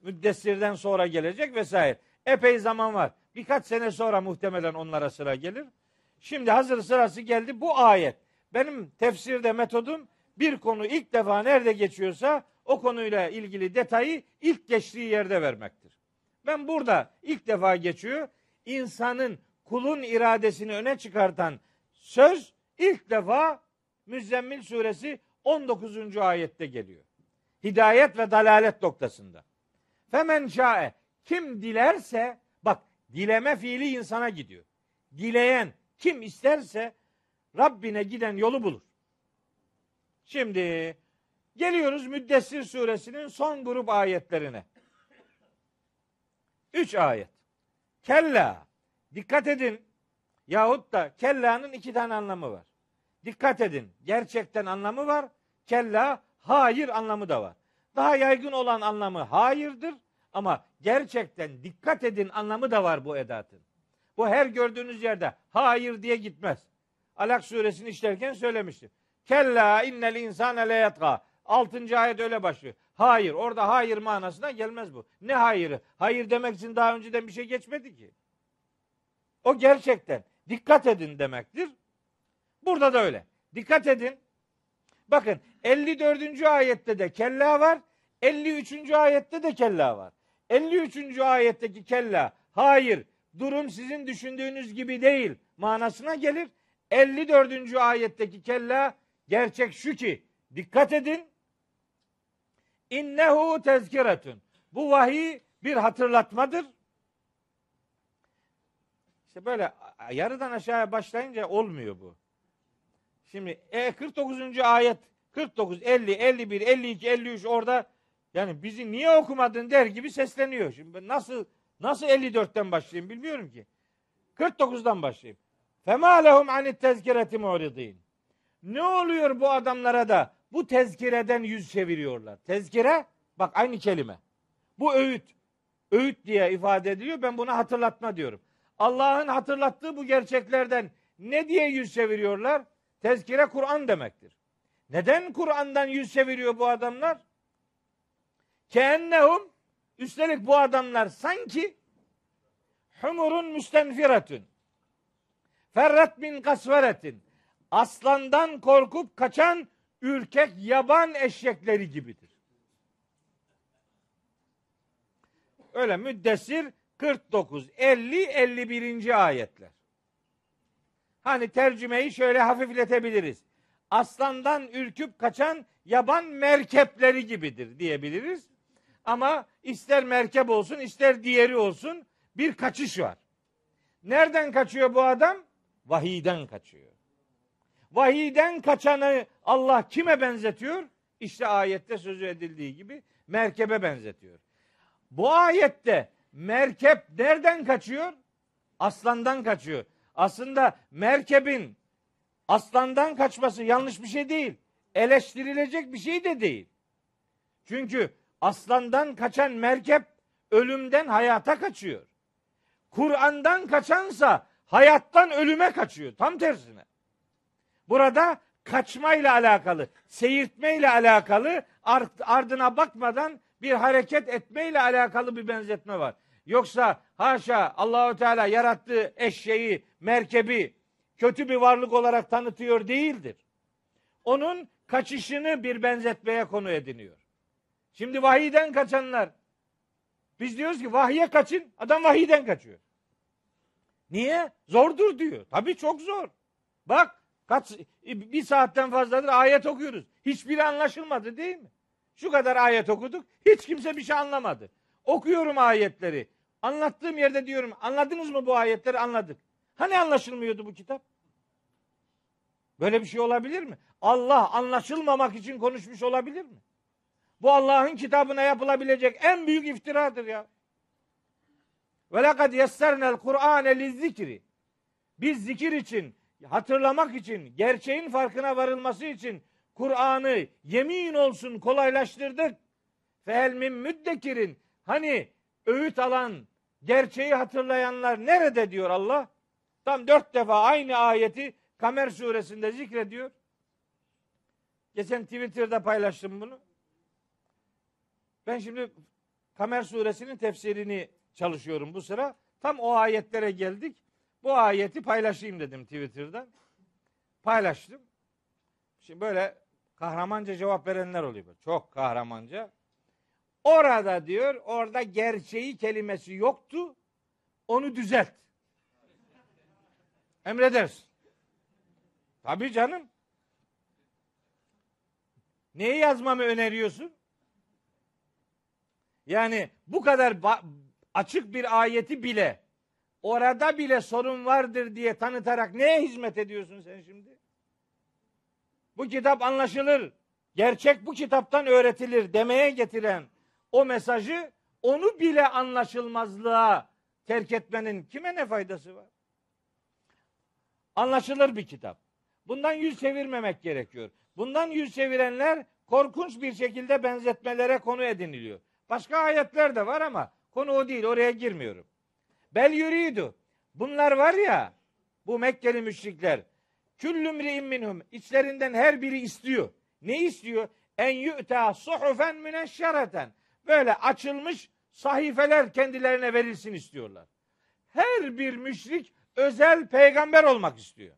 Müddessir'den sonra gelecek vesaire. Epey zaman var. Birkaç sene sonra muhtemelen onlara sıra gelir. Şimdi hazır sırası geldi bu ayet. Benim tefsirde metodum bir konu ilk defa nerede geçiyorsa o konuyla ilgili detayı ilk geçtiği yerde vermektir. Ben burada ilk defa geçiyor. İnsanın, kulun iradesini öne çıkartan söz ilk defa Müzzemmil suresi 19. ayette geliyor. Hidayet ve dalalet noktasında. Femen şa'e, kim dilerse, bak dileme fiili insana gidiyor. Dileyen kim isterse Rabbine giden yolu bulur. Şimdi geliyoruz Müddessir suresinin son grup ayetlerine. 3 ayet. Kella. Dikkat edin. Yahut da kellanın 2 tane anlamı var. Dikkat edin. Gerçekten anlamı var. Kella, hayır anlamı da var. Daha yaygın olan anlamı hayırdır. Ama gerçekten dikkat edin anlamı da var bu edatın. Bu her gördüğünüz yerde hayır diye gitmez. Alak suresini işlerken söylemiştim. Kella innel insane leyatgâ. 6. ayet öyle başlıyor. Hayır. Orada hayır manasına gelmez bu. Ne hayırı? Hayır demek için daha önceden bir şey geçmedi ki. O gerçekten dikkat edin demektir. Burada da öyle. Dikkat edin. Bakın 54. ayette de kella var. 53. ayette de kella var. 53. ayetteki kella hayır, durum sizin düşündüğünüz gibi değil manasına gelir. 54. ayetteki kella gerçek şu ki dikkat edin. İnnehu tezkiretun. Bu vahiy bir hatırlatmadır. İşte böyle yarıdan aşağıya başlayınca olmuyor bu. Şimdi 49. ayet 49, 50, 51, 52, 53 orada yani bizi niye okumadın der gibi sesleniyor. Şimdi ben nasıl 54'ten başlayayım bilmiyorum ki. 49'dan başlayayım. فَمَا لَهُمْ عَنِ التَّذْكِرَةِ مُعْرِضِينَ. Ne oluyor bu adamlara da bu tezkireden yüz çeviriyorlar? Tezkire, bak aynı kelime. Bu öğüt. Öğüt diye ifade ediliyor. Ben buna hatırlatma diyorum. Allah'ın hatırlattığı bu gerçeklerden ne diye yüz çeviriyorlar? Tezkire Kur'an demektir. Neden Kur'an'dan yüz çeviriyor bu adamlar? Keennehum, üstelik bu adamlar sanki humurun müstenfiratun ferret min kasveretin, aslandan korkup kaçan ürkek yaban eşekleri gibidir. Öyle Müddessir 49, 50, 51. ayetler. Hani tercümeyi şöyle hafifletebiliriz. Aslandan ürküp kaçan yaban merkepleri gibidir diyebiliriz. Ama ister merkep olsun, ister diğeri olsun bir kaçış var. Nereden kaçıyor bu adam? Vahiyden kaçıyor. Vahiyden kaçanı Allah kime benzetiyor? İşte ayette sözü edildiği gibi merkebe benzetiyor. Bu ayette merkep nereden kaçıyor? Aslandan kaçıyor. Aslında merkebin aslandan kaçması yanlış bir şey değil. Eleştirilecek bir şey de değil. Çünkü aslandan kaçan merkep ölümden hayata kaçıyor. Kur'an'dan kaçansa hayattan ölüme kaçıyor. Tam tersine. Burada kaçmayla alakalı, seyirtmeyle alakalı, ardına bakmadan bir hareket etmeyle alakalı bir benzetme var. Yoksa haşa Allahu Teala yarattığı eşeği, merkebi kötü bir varlık olarak tanıtıyor değildir. Onun kaçışını bir benzetmeye konu ediniyor. Şimdi vahiyden kaçanlar, biz diyoruz ki vahye kaçın, adam vahiyden kaçıyor. Niye? Zordur diyor. Tabii çok zor. Bak bir saatten fazladır ayet okuyoruz. Hiçbiri anlaşılmadı değil mi? Şu kadar ayet okuduk, hiç kimse bir şey anlamadı. Okuyorum ayetleri. Anlattığım yerde diyorum, anladınız mı bu ayetleri? Anladık. Hani anlaşılmıyordu bu kitap? Böyle bir şey olabilir mi? Allah anlaşılmamak için konuşmuş olabilir mi? Bu Allah'ın kitabına yapılabilecek en büyük iftiradır ya. Ve lekad yessernel Kur'ane lizzikri. Biz zikir için, hatırlamak için, gerçeğin farkına varılması için Kur'an'ı yemin olsun kolaylaştırdık. Fehel min müddekirin. Hani öğüt alan, gerçeği hatırlayanlar nerede diyor Allah? Tam 4 defa aynı ayeti Kamer suresinde zikrediyor. Geçen Twitter'da paylaştım bunu. Ben şimdi Kamer suresinin tefsirini çalışıyorum bu sıra. Tam o ayetlere geldik. Bu ayeti paylaşayım dedim Twitter'dan. Paylaştım. Şimdi böyle kahramanca cevap verenler oluyor. Çok kahramanca. Orada diyor, orada gerçeği kelimesi yoktu. Onu düzelt. Emredersin. Tabii canım. Neyi yazmamı öneriyorsun? Yani bu kadar açık bir ayeti bile, orada bile sorun vardır diye tanıtarak neye hizmet ediyorsun sen şimdi? Bu kitap anlaşılır, gerçek bu kitaptan öğretilir demeye getiren o mesajı, onu bile anlaşılmazlığa terk etmenin kime ne faydası var? Anlaşılır bir kitap. Bundan yüz çevirmemek gerekiyor. Bundan yüz çevirenler korkunç bir şekilde benzetmelere konu ediniliyor. Başka ayetler de var ama konu o değil, oraya girmiyorum. Bel yuridu. Bunlar var ya, bu Mekkeli müşrikler. Küllümri'in minhum. İçlerinden her biri istiyor. Ne istiyor? En yu'ta suhufen müneşşereten. Böyle açılmış sahifeler kendilerine verilsin istiyorlar. Her bir müşrik özel peygamber olmak istiyor.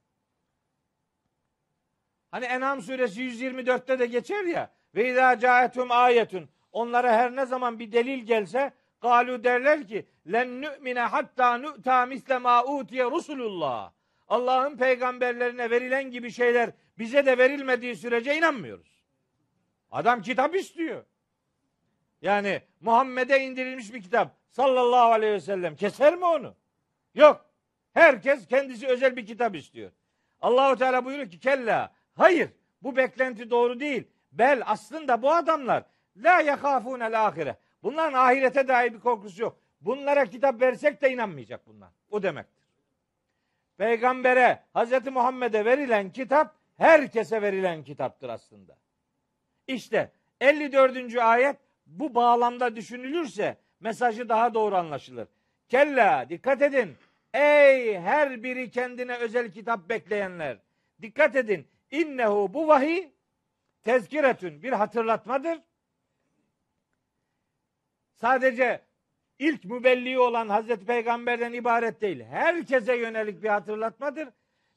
Hani En'am suresi 124'te de geçer ya. Ve izâ câetum âyetun. Onlara her ne zaman bir delil gelse galu derler ki len nü'mine hatta nü'ta misle mâ utiye rusulullah. Allah'ın peygamberlerine verilen gibi şeyler bize de verilmediği sürece inanmıyoruz. Adam kitap istiyor. Yani Muhammed'e indirilmiş bir kitap sallallahu aleyhi ve sellem keser mi onu? Yok. Herkes kendisi özel bir kitap istiyor. Allahu Teala buyuruyor ki kella. Hayır. Bu beklenti doğru değil. Bel aslında bu adamlar la yakâfûnel âhire. Bunların ahirete dair bir korkusu yok. Bunlara kitap versek de inanmayacak bunlar. O demektir. Peygambere, Hazreti Muhammed'e verilen kitap herkese verilen kitaptır aslında. İşte 54. ayet bu bağlamda düşünülürse mesajı daha doğru anlaşılır. Kella, dikkat edin. Ey her biri kendine özel kitap bekleyenler. Dikkat edin. İnnehu, bu vahiy tezkiretün, bir hatırlatmadır. Sadece ilk mübelliği olan Hazreti Peygamber'den ibaret değil. Herkese yönelik bir hatırlatmadır.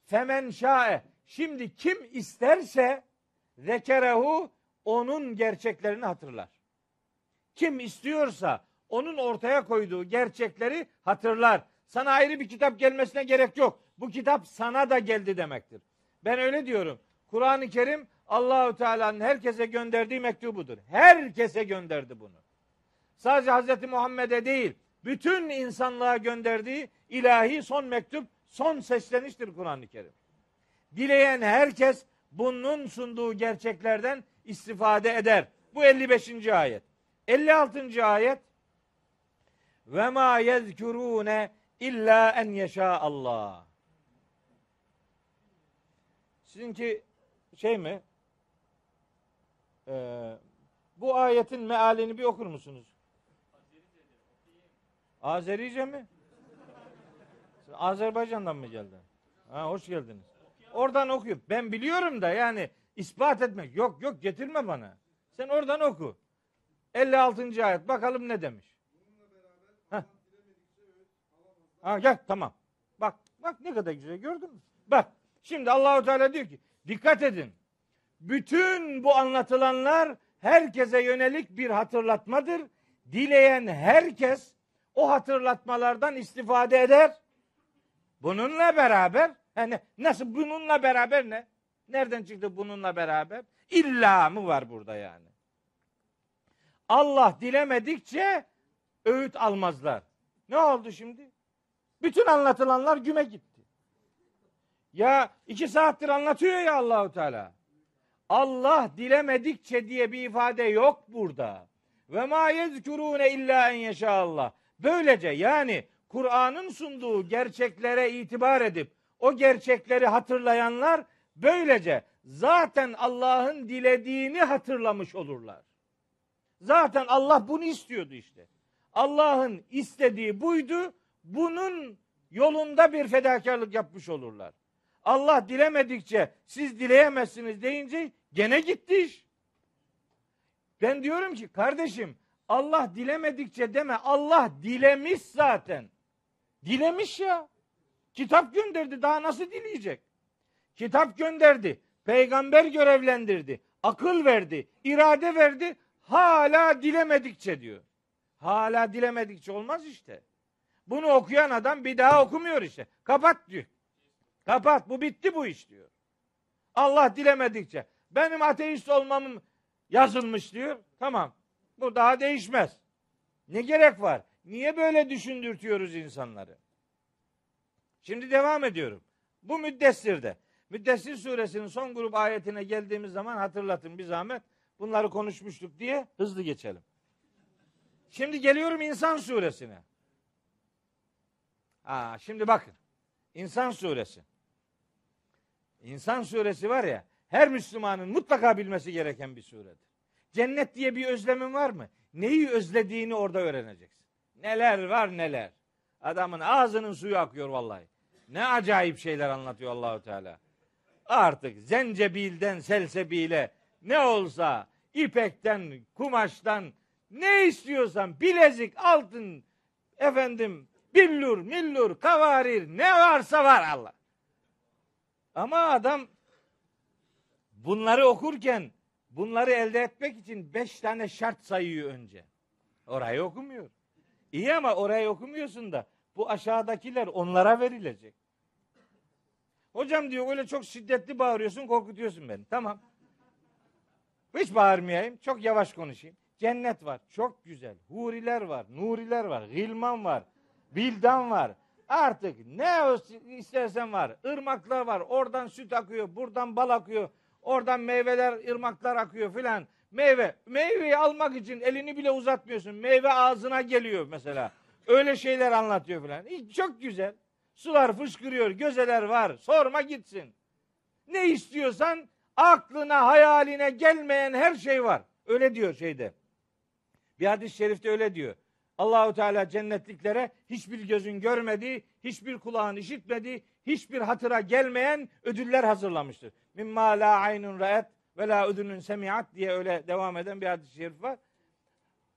Femen şa'e. Şimdi kim isterse zekerehu, onun gerçeklerini hatırlar. Kim istiyorsa onun ortaya koyduğu gerçekleri hatırlar. Sana ayrı bir kitap gelmesine gerek yok. Bu kitap sana da geldi demektir. Ben öyle diyorum. Kur'an-ı Kerim Allahu Teala'nın herkese gönderdiği mektubudur. Herkese gönderdi bunu. Sadece Hazreti Muhammed'e değil, bütün insanlığa gönderdiği ilahi son mektup, son sesleniştir Kur'an-ı Kerim. Dileyen herkes bunun sunduğu gerçeklerden istifade eder. Bu 55. ayet. 56. ayet. Ve ma yezkurune illa en yeşâ Allah. Sizinki şey mi? Bu ayetin mealini bir okur musunuz? Azerice mi? Azerbaycan'dan mı geldin? Ha, hoş geldiniz. Oradan okuyup, ben biliyorum da yani ispat etmek. Yok yok, getirme bana. Sen oradan oku. 56. ayet. Bakalım ne demiş. Ha. Ha, gel tamam. Bak bak ne kadar güzel, gördün mü? Bak şimdi Allahu Teala diyor ki dikkat edin. Bütün bu anlatılanlar herkese yönelik bir hatırlatmadır. Dileyen herkes o hatırlatmalardan istifade eder. Bununla beraber, yani nasıl bununla beraber ne? Nereden çıktı bununla beraber? İlla mı var burada yani? Allah dilemedikçe öğüt almazlar. Ne oldu şimdi? Bütün anlatılanlar güme gitti. Ya 2 saattir anlatıyor ya Allahu Teala. Allah dilemedikçe diye bir ifade yok burada. Ve ma yezkurune illa en yeşâ Allah. Böylece yani Kur'an'ın sunduğu gerçeklere itibar edip o gerçekleri hatırlayanlar böylece zaten Allah'ın dilediğini hatırlamış olurlar. Zaten Allah bunu istiyordu işte. Allah'ın istediği buydu. Bunun yolunda bir fedakarlık yapmış olurlar. Allah dilemedikçe siz dileyemezsiniz deyince gene gitti iş. Ben diyorum ki kardeşim, Allah dilemedikçe deme. Allah dilemiş zaten. Dilemiş ya. Kitap gönderdi. Daha nasıl dileyecek? Kitap gönderdi. Peygamber görevlendirdi. Akıl verdi. İrade verdi. Hala dilemedikçe diyor. Hala dilemedikçe olmaz işte. Bunu okuyan adam bir daha okumuyor işte. Kapat diyor. Kapat. Bu bitti bu iş diyor. Allah dilemedikçe. Benim ateist olmamım yazılmış diyor. Tamam. Bu daha değişmez. Ne gerek var? Niye böyle düşündürtüyoruz insanları? Şimdi devam ediyorum. Bu Müddessir'de. Müddessir suresinin son grup ayetine geldiğimiz zaman hatırlatın bir zahmet. Bunları konuşmuştuk diye hızlı geçelim. Şimdi geliyorum İnsan suresine. Aa, şimdi bakın. İnsan suresi. İnsan suresi var ya, her Müslümanın mutlaka bilmesi gereken bir suredir. Cennet diye bir özlemin var mı? Neyi özlediğini orada öğreneceksin. Neler var neler. Adamın ağzının suyu akıyor vallahi. Ne acayip şeyler anlatıyor Allahu Teala. Artık zencebilden selsebile, ne olsa ipekten, kumaştan, ne istiyorsan, bilezik, altın, efendim billur, millur, kavarir, ne varsa var Allah. Ama adam bunları okurken bunları elde etmek için 5 tane şart sayıyor önce. Orayı okumuyor. İyi ama orayı okumuyorsun da bu aşağıdakiler onlara verilecek. Hocam diyor öyle çok şiddetli bağırıyorsun, korkutuyorsun beni. Tamam. Hiç bağırmayayım. Çok yavaş konuşayım. Cennet var. Çok güzel. Huriler var. Nuriler var. Gilman var. Bildan var. Artık ne istersen var. Irmaklar var. Oradan süt akıyor. Buradan bal akıyor. Oradan meyveler, ırmaklar akıyor filan. Meyve. Meyveyi almak için elini bile uzatmıyorsun. Meyve ağzına geliyor mesela. Öyle şeyler anlatıyor filan. Çok güzel. Sular fışkırıyor. Gözeler var. Sorma gitsin. Ne istiyorsan aklına, hayaline gelmeyen her şey var. Öyle diyor şeyde. Bir hadis-i şerifte öyle diyor. Allahu Teala cennetliklere hiçbir gözün görmediği, hiçbir kulağın işitmediği, hiçbir hatıra gelmeyen ödüller hazırlamıştır. Mimma la aynun ra'et ve la udunun semi'at diye öyle devam eden bir hadis-i şerif var.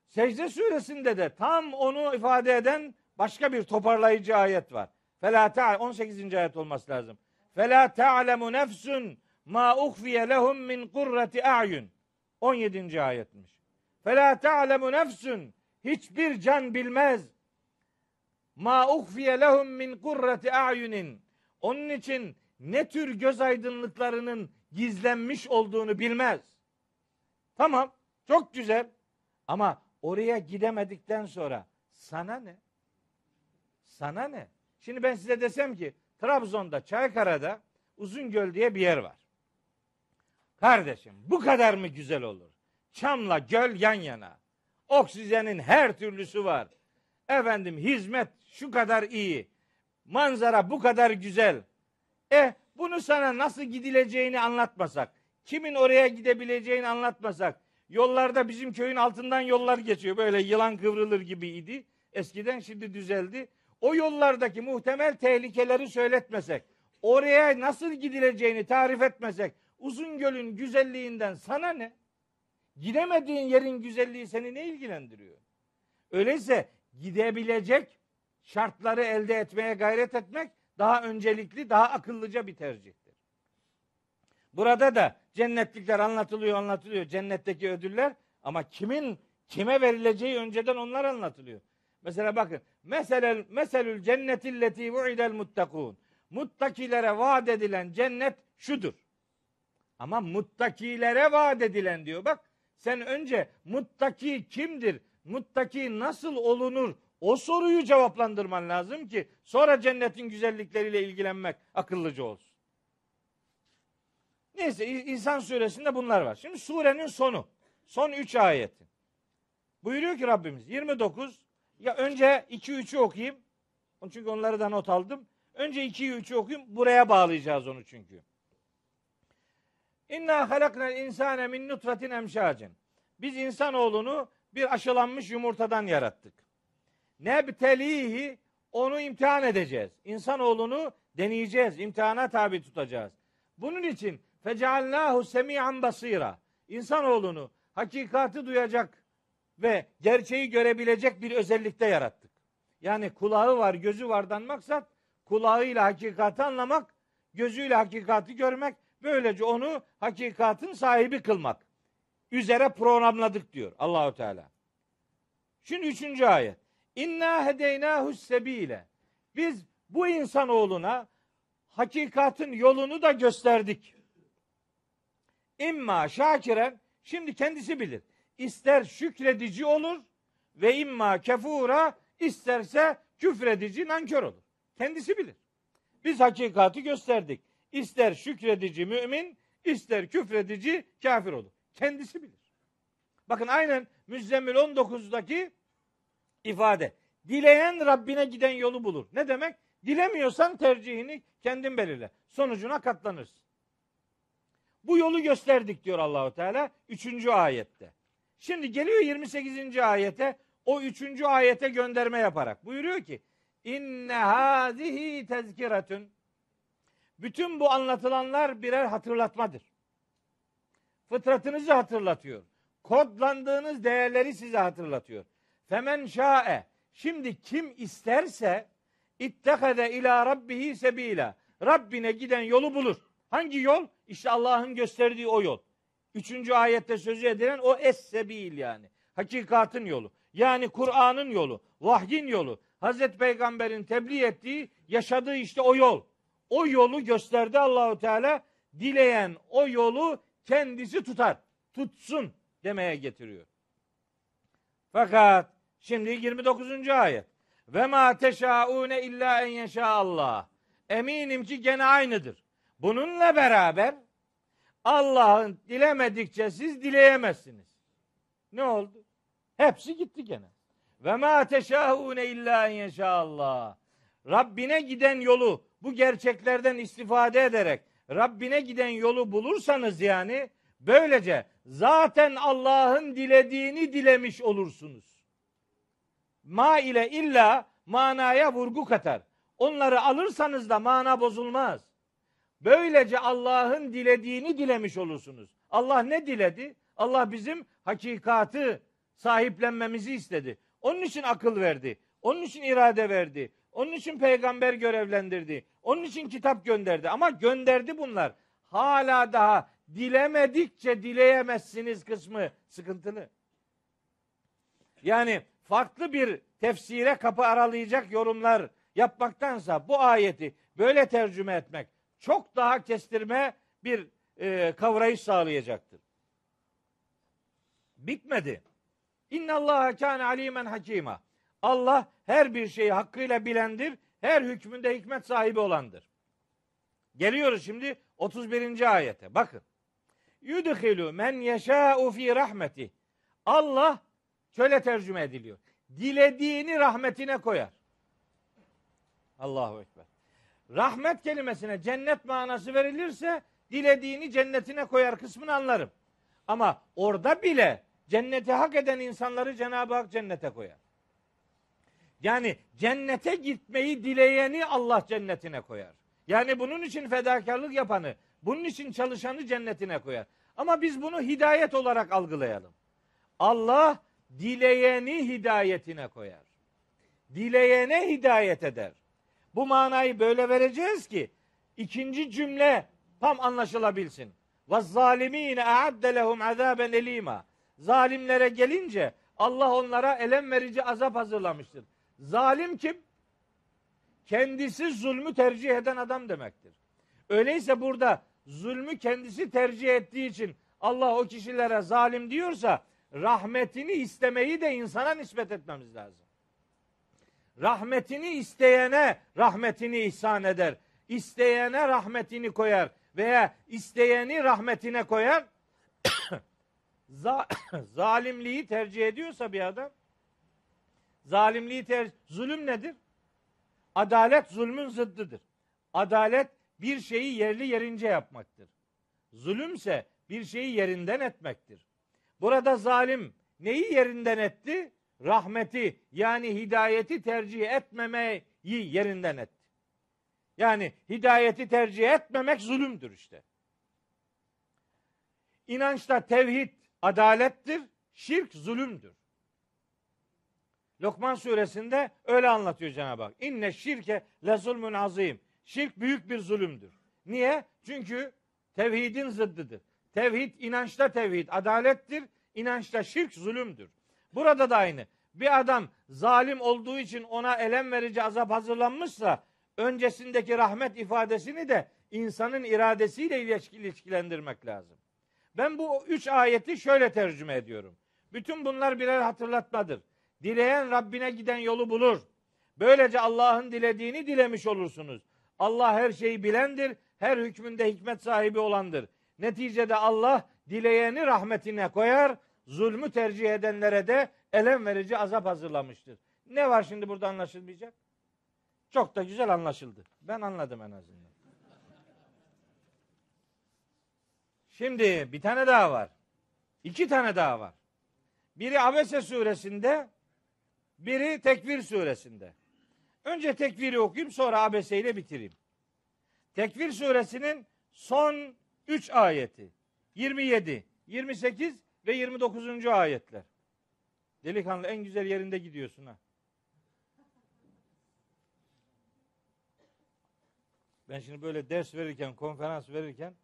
Secde suresinde de tam onu ifade eden başka bir toparlayıcı ayet var. 18. ayet olması lazım. Fela ta'lemu nefsun ma ukhfiye lehum min kurrati a'yun. 17. ayetmiş. Fela ta'lemu nefsun, hiçbir can bilmez. Ma ukhfiye lehum min kurrati a'yunin. Onun için ne tür göz aydınlıklarının gizlenmiş olduğunu bilmez. Tamam, çok güzel. Ama oraya gidemedikten sonra sana ne? Sana ne? Şimdi ben size desem ki Trabzon'da, Çaykara'da Uzungöl diye bir yer var. Kardeşim bu kadar mı güzel olur? Çamla göl yan yana. Oksijenin her türlüsü var. Efendim hizmet şu kadar iyi. Manzara bu kadar güzel. Bunu sana nasıl gidileceğini anlatmasak, kimin oraya gidebileceğini anlatmasak, yollarda bizim köyün altından yollar geçiyor. Böyle yılan kıvrılır gibiydi. Eskiden, şimdi düzeldi. O yollardaki muhtemel tehlikeleri söyletmesek, oraya nasıl gidileceğini tarif etmesek, Uzungöl'ün güzelliğinden sana ne? Gidemediğin yerin güzelliği seni ne ilgilendiriyor? Öyleyse gidebilecek şartları elde etmeye gayret etmek daha öncelikli, daha akıllıca bir tercihtir. Burada da cennetlikler anlatılıyor, cennetteki ödüller, ama kimin kime verileceği önceden onlar anlatılıyor. Mesela bakın, meselül cennetilleti vu'idel muttakûn. Muttakilere vaat edilen cennet şudur. Ama muttakilere vaat edilen diyor. Bak, sen önce muttaki kimdir, muttaki nasıl olunur, o soruyu cevaplandırman lazım ki sonra cennetin güzellikleriyle ilgilenmek akıllıca olsun. Neyse, İnsan suresinde bunlar var. Şimdi surenin sonu, son 3 ayeti. Buyuruyor ki Rabbimiz 29, ya önce 2-3'ü okuyayım. Çünkü onları da not aldım. Önce 2-3'ü okuyayım. Buraya bağlayacağız onu çünkü. İnna halaknal insane min nutfetin emşacin. Biz insanoğlunu bir aşılanmış yumurtadan yarattık. Nebtelihi, onu imtihan edeceğiz. İnsanoğlunu deneyeceğiz, imtihana tabi tutacağız. Bunun için feceallahu semi'an basira. İnsanoğlunu hakikati duyacak ve gerçeği görebilecek bir özellikte yarattık. Yani kulağı var, gözü vardan maksat kulağıyla hakikati anlamak, gözüyle hakikati görmek, böylece onu hakikatin sahibi kılmak üzere programladık diyor Allahu Teala. Şimdi 3. ayet. İnna hedeynâhus sebîle. Biz bu insanoğluna hakikatin yolunu da gösterdik. İmma şakiren, şimdi kendisi bilir. İster şükredici olur ve imma kefura, isterse küfredici, nankör olur. Kendisi bilir. Biz hakikati gösterdik. İster şükredici mümin, ister küfredici kafir olur. Kendisi bilir. Bakın aynen Müzzemmil 19'daki ifade. Dileyen Rabbine giden yolu bulur. Ne demek? Dilemiyorsan tercihini kendin belirle. Sonucuna katlanırsın. Bu yolu gösterdik diyor Allahu Teala 3. ayette. Şimdi geliyor 28. ayete, o 3. ayete gönderme yaparak. Buyuruyor ki: İnne hazihi tezkiretun. Bütün bu anlatılanlar birer hatırlatmadır. Fıtratınızı hatırlatıyor. Kodlandığınız değerleri size hatırlatıyor. Femen şa'e. Şimdi kim isterse ittehade ila rabbihi sebila. Rabbine giden yolu bulur. Hangi yol? İşte Allah'ın gösterdiği o yol. 3. ayette sözü edilen o es-sebil yani. Hakikatin yolu. Yani Kur'an'ın yolu. Vahyin yolu. Hazreti Peygamber'in tebliğ ettiği, yaşadığı işte o yol. O yolu gösterdi Allahu Teala. Dileyen o yolu kendisi tutar. Tutsun demeye getiriyor. Fakat şimdi 29. ayet. Ve ma teşaune illa en yeşâ Allah. Eminim ki gene aynıdır. Bununla beraber Allah'ın dilemedikçe siz dileyemezsiniz. Ne oldu? Hepsi gitti gene. Ve ma teşaune illa en yeşâ Allah. Rabbine giden yolu, bu gerçeklerden istifade ederek Rabbine giden yolu bulursanız yani, böylece zaten Allah'ın dilediğini dilemiş olursunuz. Ma ile illa manaya vurgu katar. Onları alırsanız da mana bozulmaz. Böylece Allah'ın dilediğini dilemiş olursunuz. Allah ne diledi? Allah bizim hakikati sahiplenmemizi istedi. Onun için akıl verdi. Onun için irade verdi. Onun için peygamber görevlendirdi. Onun için kitap gönderdi. Ama gönderdi bunlar. Hala daha dilemedikçe dileyemezsiniz kısmı sıkıntılı. Yani farklı bir tefsire kapı aralayacak yorumlar yapmaktansa bu ayeti böyle tercüme etmek çok daha kestirme bir kavrayış sağlayacaktır. Bitmedi. İnnallâhe kâne alîmen hakîmâ. Allah her bir şeyi hakkıyla bilendir, her hükmünde hikmet sahibi olandır. Geliyoruz şimdi 31. ayete. Bakın. Yudhilu men yeşâ'u fî rahmetih. Allah şöyle tercüme ediliyor. Dilediğini rahmetine koyar. Allahu ekber. Rahmet kelimesine cennet manası verilirse dilediğini cennetine koyar kısmını anlarım. Ama orada bile cenneti hak eden insanları Cenab-ı Hak cennete koyar. Yani cennete gitmeyi dileyeni Allah cennetine koyar. Yani bunun için fedakarlık yapanı, bunun için çalışanı cennetine koyar. Ama biz bunu hidayet olarak algılayalım. Allah dileyeni hidayetine koyar. Dileyene hidayet eder. Bu manayı böyle vereceğiz ki ikinci cümle tam anlaşılabilsin. وَالظَّالِم۪ينَ اَعَدَّ لَهُمْ عَذَابًا اَل۪يمًا. Zalimlere gelince Allah onlara elem verici azap hazırlamıştır. Zalim kim? Kendisi zulmü tercih eden adam demektir. Öyleyse burada zulmü kendisi tercih ettiği için Allah o kişilere zalim diyorsa rahmetini istemeyi de insana nispet etmemiz lazım. Rahmetini isteyene rahmetini ihsan eder. İsteyene rahmetini koyar veya isteyeni rahmetine koyar. Zalimliği tercih ediyorsa bir adam, zalimliği zulüm nedir? Adalet zulmün zıddıdır. Adalet bir şeyi yerli yerince yapmaktır. Zulümse bir şeyi yerinden etmektir. Burada zalim neyi yerinden etti? Rahmeti, yani hidayeti tercih etmemeyi yerinden etti. Yani hidayeti tercih etmemek zulümdür işte. İnançta tevhid adalettir, şirk zulümdür. Lokman suresinde öyle anlatıyor Cenab-ı Hak. İnne şirke le zulmün azim. Şirk büyük bir zulümdür. Niye? Çünkü tevhidin zıddıdır. Tevhid, inançta tevhid adalettir, inançta şirk zulümdür. Burada da aynı. Bir adam zalim olduğu için ona elem verici azap hazırlanmışsa öncesindeki rahmet ifadesini de insanın iradesiyle ilişkilendirmek lazım. Ben bu 3 ayeti şöyle tercüme ediyorum. Bütün bunlar birer hatırlatmadır. Dileyen Rabbine giden yolu bulur. Böylece Allah'ın dilediğini dilemiş olursunuz. Allah her şeyi bilendir, her hükmünde hikmet sahibi olandır. Neticede Allah dileyeni rahmetine koyar, zulmü tercih edenlere de elem verici azap hazırlamıştır. Ne var şimdi burada anlaşılmayacak? Çok da güzel anlaşıldı. Ben anladım en azından. Şimdi bir tane daha var. 2 tane daha var. Biri Abese suresinde, biri Tekvir suresinde. Önce Tekvir'i okuyayım, sonra Abese ile bitireyim. Tekvir suresinin son 3 ayeti. 27, 28 ve 29. ayetler. Delikanlı, en güzel yerinde gidiyorsun ha. Ben şimdi böyle ders verirken, konferans verirken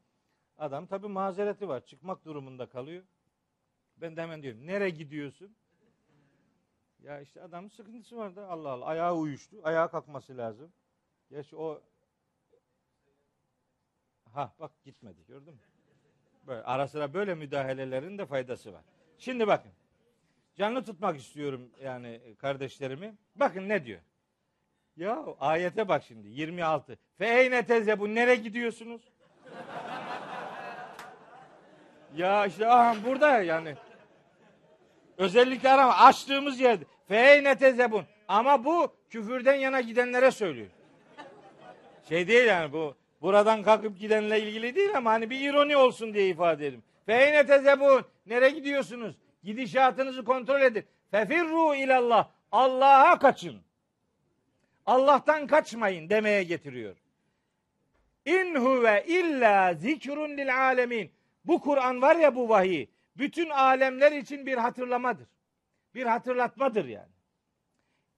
adam tabii mazereti var. Çıkmak durumunda kalıyor. Ben de hemen diyorum, nereye gidiyorsun? Ya işte adamın sıkıntısı vardı. Allah Allah. Ayağı uyuştu. Ayağa kalkması lazım. Gerçi o bak gitmedi. Gördün mü? Böyle, ara sıra böyle müdahalelerin de faydası var. Şimdi bakın. Canlı tutmak istiyorum yani kardeşlerimi. Bakın ne diyor? Ya ayete bak şimdi. 26. Feyne teze bu. Nereye gidiyorsunuz? Ya işte burada yani. Özellikle arama. Açtığımız yerde. Feyne teze bu. Ama bu küfürden yana gidenlere söylüyor. Şey değil yani bu. Buradan kalkıp gidenle ilgili değil ama hani bir ironi olsun diye ifade edeyim. Feyne tezebun. Nereye gidiyorsunuz? Gidişatınızı kontrol edin. Fefirru ilallah. Allah'a kaçın. Allah'tan kaçmayın demeye getiriyor. İn huve illa zikrun lil alemin. Bu Kur'an var ya, bu vahiy. Bütün alemler için bir hatırlamadır. bir hatırlatmadır yani.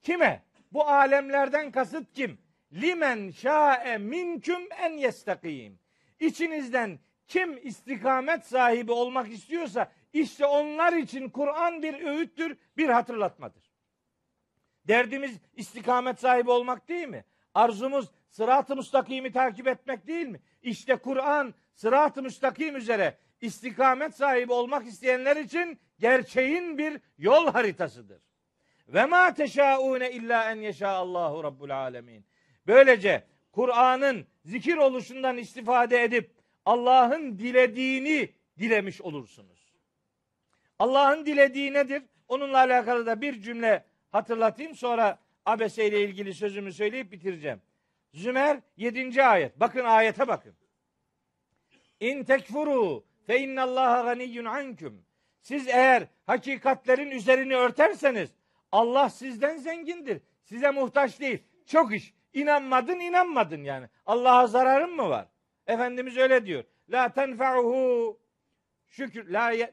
Kime? Bu alemlerden kasıt kim? Limen şa'e minküm en yestakîm. İçinizden kim istikamet sahibi olmak istiyorsa işte onlar için Kur'an bir öğüttür, bir hatırlatmadır. Derdimiz istikamet sahibi olmak değil mi? Arzumuz sırat-ı müstakimi takip etmek değil mi? İşte Kur'an sırat-ı müstakim üzere istikamet sahibi olmak isteyenler için gerçeğin bir yol haritasıdır. Ve ma teşaune illa en yeşâ Allahu rabbul âlemin. Böylece Kur'an'ın zikir oluşundan istifade edip Allah'ın dilediğini dilemiş olursunuz. Allah'ın dilediği nedir? Onunla alakalı da bir cümle hatırlatayım, sonra Abese ile ilgili sözümü söyleyip bitireceğim. Zümer 7. ayet. Bakın ayete bakın. İn tekfuru fe innallaha ganiyyun ankum. Siz eğer hakikatlerin üzerini örterseniz Allah sizden zengindir. Size muhtaç değil. Çok iş. İnanmadın yani. Allah'a zararın mı var? Efendimiz öyle diyor. La tenfa'uhu şükür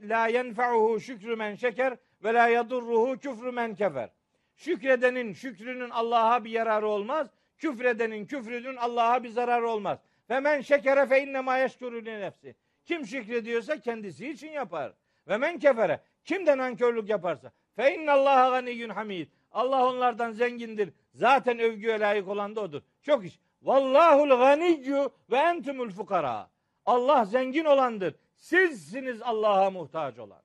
la yenfa'uhu şükrü men şeker ve la yadurruhu küfrü men kefer. Şükredenin şükrünün Allah'a bir yararı olmaz. Küfredenin küfrünün Allah'a bir zararı olmaz. Ve men şekere fe inne ma yeşkuru li nefsi. Kim şükrediyorsa kendisi için yapar. Ve men kefere. Kimden nankörlük yaparsa fe innallaha ganiyyun hamid. Allah onlardan zengindir. Zaten övgüye layık olan da odur. Çok iş. Vallahul ganiyyu ve entumul fukara. Allah zengin olandır. Sizsiniz Allah'a muhtaç olan.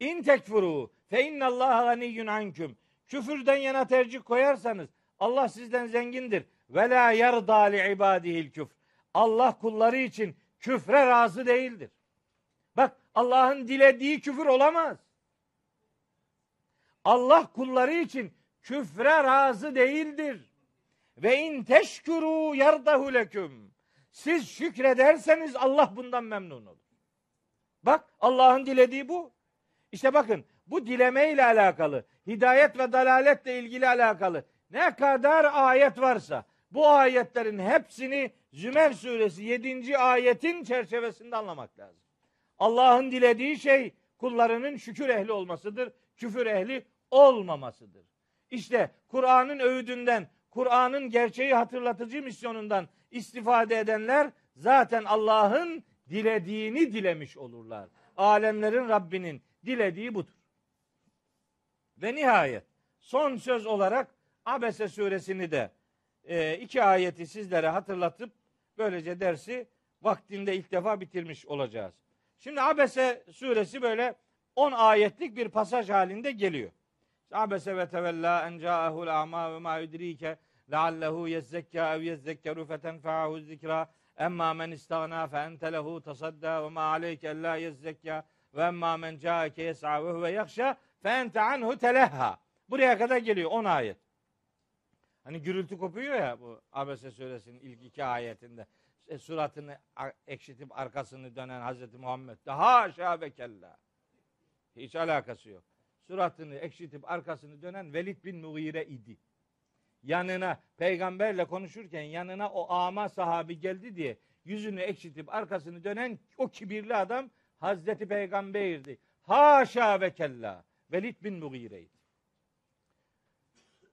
İn tekfuru fe innallaha ganiyyun ankum. Küfürden yana tercih koyarsanız Allah sizden zengindir. Ve la yarda li ibadihil küfr. Allah kulları için küfre razı değildir. Bak, Allah'ın dilediği küfür olamaz. Allah kulları için küfre razı değildir. Ve in teşkuru yardahu leküm. Siz şükrederseniz Allah bundan memnun olur. Bak, Allah'ın dilediği bu. İşte bakın, bu dileme ile alakalı, hidayet ve dalaletle ilgili alakalı ne kadar ayet varsa bu ayetlerin hepsini Zümer suresi 7. ayetin çerçevesinde anlamak lazım. Allah'ın dilediği şey kullarının şükür ehli olmasıdır, küfür ehli olmamasıdır. İşte Kur'an'ın öğüdünden, Kur'an'ın gerçeği hatırlatıcı misyonundan istifade edenler zaten Allah'ın dilediğini dilemiş olurlar. Alemlerin Rabbinin dilediği budur. Ve nihayet son söz olarak Abese suresini de iki ayeti sizlere hatırlatıp böylece dersi vaktinde ilk defa bitirmiş olacağız. Şimdi Abese suresi böyle 10 ayetlik bir pasaj halinde geliyor. Abese ve tevella en ca'ahul a'ma ve ma yudrike leallehu yezzekka ev yezzekkeru fetenfe'ahu zikra emma men istagna fe ente lehu tasadda ve ma aleyke ella yezzekka ve emma men ca'ake yes'a ve huve yakşa fe ente anhu telehha. Buraya kadar geliyor 10 ayet. Hani gürültü kopuyor ya bu Abese suresinin ilk iki ayetinde. Suratını ekşitip arkasını dönen Hazreti Muhammed. Daha şabe kella. Hiç alakası yok. Suratını ekşitip arkasını dönen Velid bin Muğire idi. Yanına peygamberle konuşurken yanına o ama sahabi geldi diye yüzünü ekşitip arkasını dönen o kibirli adam Hazreti Peygamber'di. Haşa ve kella. Velid bin Muğire'ydi.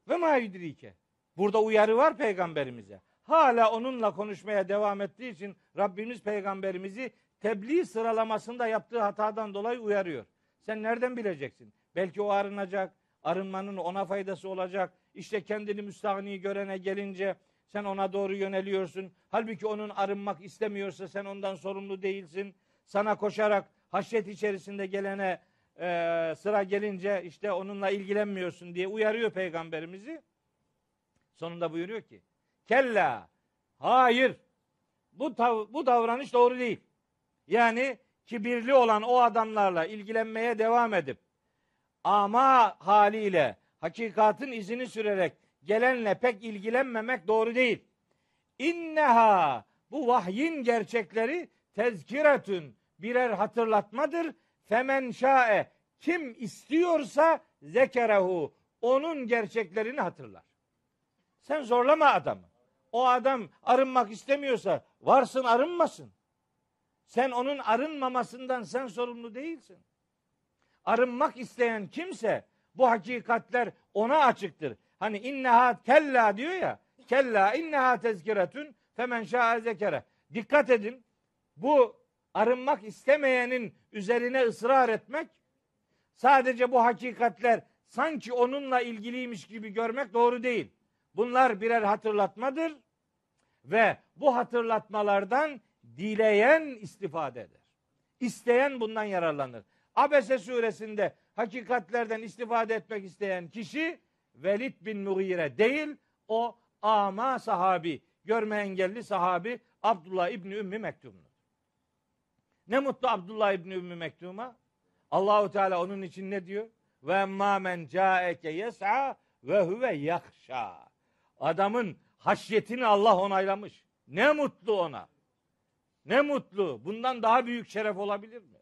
Ve ma yudrike. Burada uyarı var peygamberimize. Hala onunla konuşmaya devam ettiği için Rabbimiz peygamberimizi tebliğ sıralamasında yaptığı hatadan dolayı uyarıyor. Sen nereden bileceksin? Belki o arınacak, arınmanın ona faydası olacak. İşte kendini müstahni görene gelince sen ona doğru yöneliyorsun. Halbuki onun arınmak istemiyorsa sen ondan sorumlu değilsin. Sana koşarak haşyet içerisinde gelene sıra gelince işte onunla ilgilenmiyorsun diye uyarıyor peygamberimizi. Sonunda buyuruyor ki kella, hayır, bu davranış doğru değil. Yani kibirli olan o adamlarla ilgilenmeye devam edip ama haliyle hakikatin izini sürerek gelenle pek ilgilenmemek doğru değil. İnneha, bu vahyin gerçekleri tezkiretün, birer hatırlatmadır. Femen şa'e, kim istiyorsa zekerehu, onun gerçeklerini hatırlar. Sen zorlama adamı. O adam arınmak istemiyorsa varsın arınmasın. Sen onun arınmamasından sen sorumlu değilsin. Arınmak isteyen kimse bu hakikatler ona açıktır. Hani inneha kella diyor ya. Kella inneha tezkiretün femen şâ'a zekere. Dikkat edin. Bu arınmak istemeyenin üzerine ısrar etmek, sadece bu hakikatler sanki onunla ilgiliymiş gibi görmek doğru değil. Bunlar birer hatırlatmadır ve bu hatırlatmalardan dileyen istifade eder. İsteyen bundan yararlanır. Abese suresinde hakikatlerden istifade etmek isteyen kişi Velid bin Muğire değil, o ama sahabi, görme engelli sahabi Abdullah İbni Ümmü Mektum'dur. Ne mutlu Abdullah İbni Ümmü Mektum'a. Allahu Teala onun için ne diyor? Ve ma men ca'eke yes'a ve huve yahşa. Adamın haşyetini Allah onaylamış. Ne mutlu ona. Ne mutlu. Bundan daha büyük şeref olabilir mi?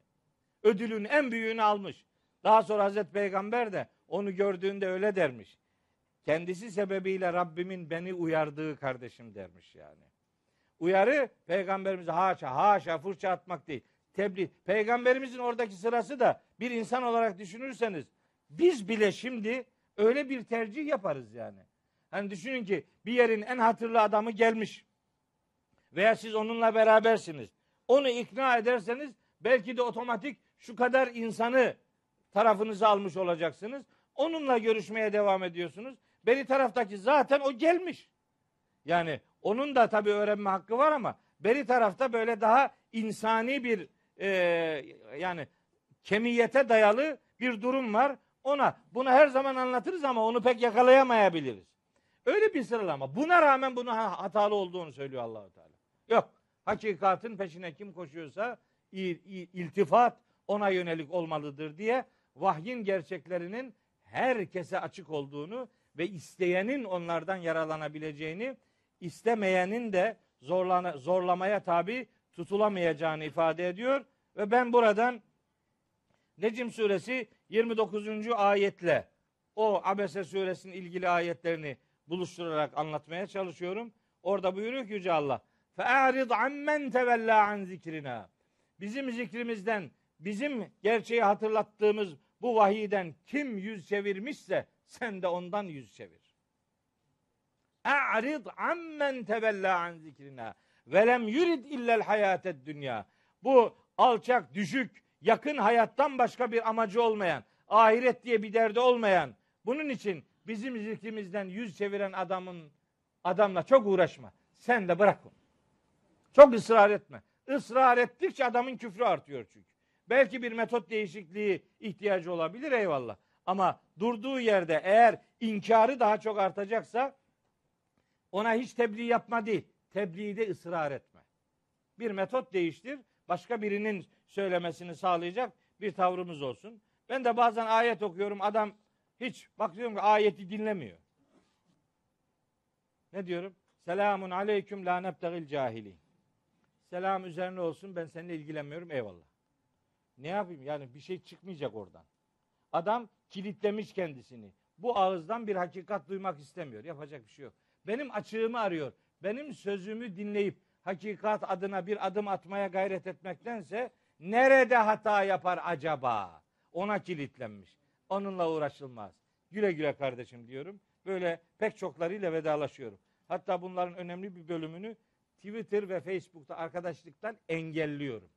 Ödülün en büyüğünü almış. Daha sonra Hazreti Peygamber de onu gördüğünde öyle dermiş. Kendisi sebebiyle Rabbimin beni uyardığı kardeşim dermiş yani. Uyarı peygamberimize haşa haşa fırça atmak değil. Tebliğ. Peygamberimizin oradaki sırası da bir insan olarak düşünürseniz biz bile şimdi öyle bir tercih yaparız yani. Hani düşünün ki bir yerin en hatırlı adamı gelmiş veya siz onunla berabersiniz. Onu ikna ederseniz belki de otomatik şu kadar insanı tarafınıza almış olacaksınız. Onunla görüşmeye devam ediyorsunuz. Beri taraftaki zaten o gelmiş. Yani onun da tabii öğrenme hakkı var ama beri tarafta böyle daha insani bir yani kemiyete dayalı bir durum var. Ona bunu her zaman anlatırız ama onu pek yakalayamayabiliriz. Öyle bir sıralama. Buna rağmen bunun hatalı olduğunu söylüyor Allah-u Teala. Yok. Hakikatin peşine kim koşuyorsa iltifat ona yönelik olmalıdır diye vahyin gerçeklerinin herkese açık olduğunu ve isteyenin onlardan yararlanabileceğini, istemeyenin de zorlamaya tabi tutulamayacağını ifade ediyor. Ve ben buradan Necm suresi 29. ayetle o Abese suresinin ilgili ayetlerini buluşturarak anlatmaya çalışıyorum. Orada buyuruyor ki Yüce Allah فَاَعْرِضْ عَمَّنْ تَوَلَّا عَنْ ذِكْرِنَا. Bizim zikrimizden, bizim gerçeği hatırlattığımız bu vahiyden kim yüz çevirmişse sen de ondan yüz çevir. اَعْرِضْ عَمَّنْ تَوَلَّا عَنْ ذِكْرِنَا وَلَمْ يُرِدْ اِلَّا الْحَيَاتَ الدُّنْيَا. Bu alçak, düşük, yakın hayattan başka bir amacı olmayan, ahiret diye bir derdi olmayan, bunun için bizim zikrimizden yüz çeviren adamla çok uğraşma. Sen de bırak onu. Çok ısrar etme. Israr ettikçe adamın küfrü artıyor çünkü. Belki bir metot değişikliği ihtiyacı olabilir, eyvallah. Ama durduğu yerde eğer inkarı daha çok artacaksa ona hiç tebliğ yapma değil. Tebliğde ısrar etme. Bir metot değiştir. Başka birinin söylemesini sağlayacak bir tavrımız olsun. Ben de bazen ayet okuyorum. Adam hiç bakıyorum ki ayeti dinlemiyor. Ne diyorum? Selamun aleyküm la nebtegil cahili. Selam üzerine olsun, ben seninle ilgilenmiyorum, eyvallah. Ne yapayım? Yani bir şey çıkmayacak oradan. Adam kilitlemiş kendisini. Bu ağızdan bir hakikat duymak istemiyor. Yapacak bir şey yok. Benim açığımı arıyor. Benim sözümü dinleyip hakikat adına bir adım atmaya gayret etmektense nerede hata yapar acaba? Ona kilitlenmiş. Onunla uğraşılmaz. Güle güle kardeşim diyorum. Böyle pek çoklarıyla vedalaşıyorum. Hatta bunların önemli bir bölümünü Twitter ve Facebook'ta arkadaşlıktan engelliyorum.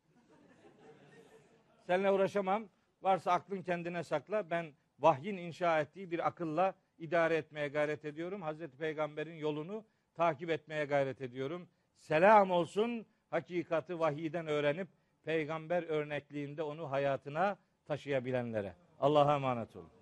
Seninle uğraşamam. Varsa aklın kendine sakla. Ben vahyin inşa ettiği bir akılla idare etmeye gayret ediyorum. Hazreti Peygamber'in yolunu takip etmeye gayret ediyorum. Selam olsun, hakikati vahiyden öğrenip peygamber örnekliğinde onu hayatına taşıyabilenlere. Allah'a emanet olun.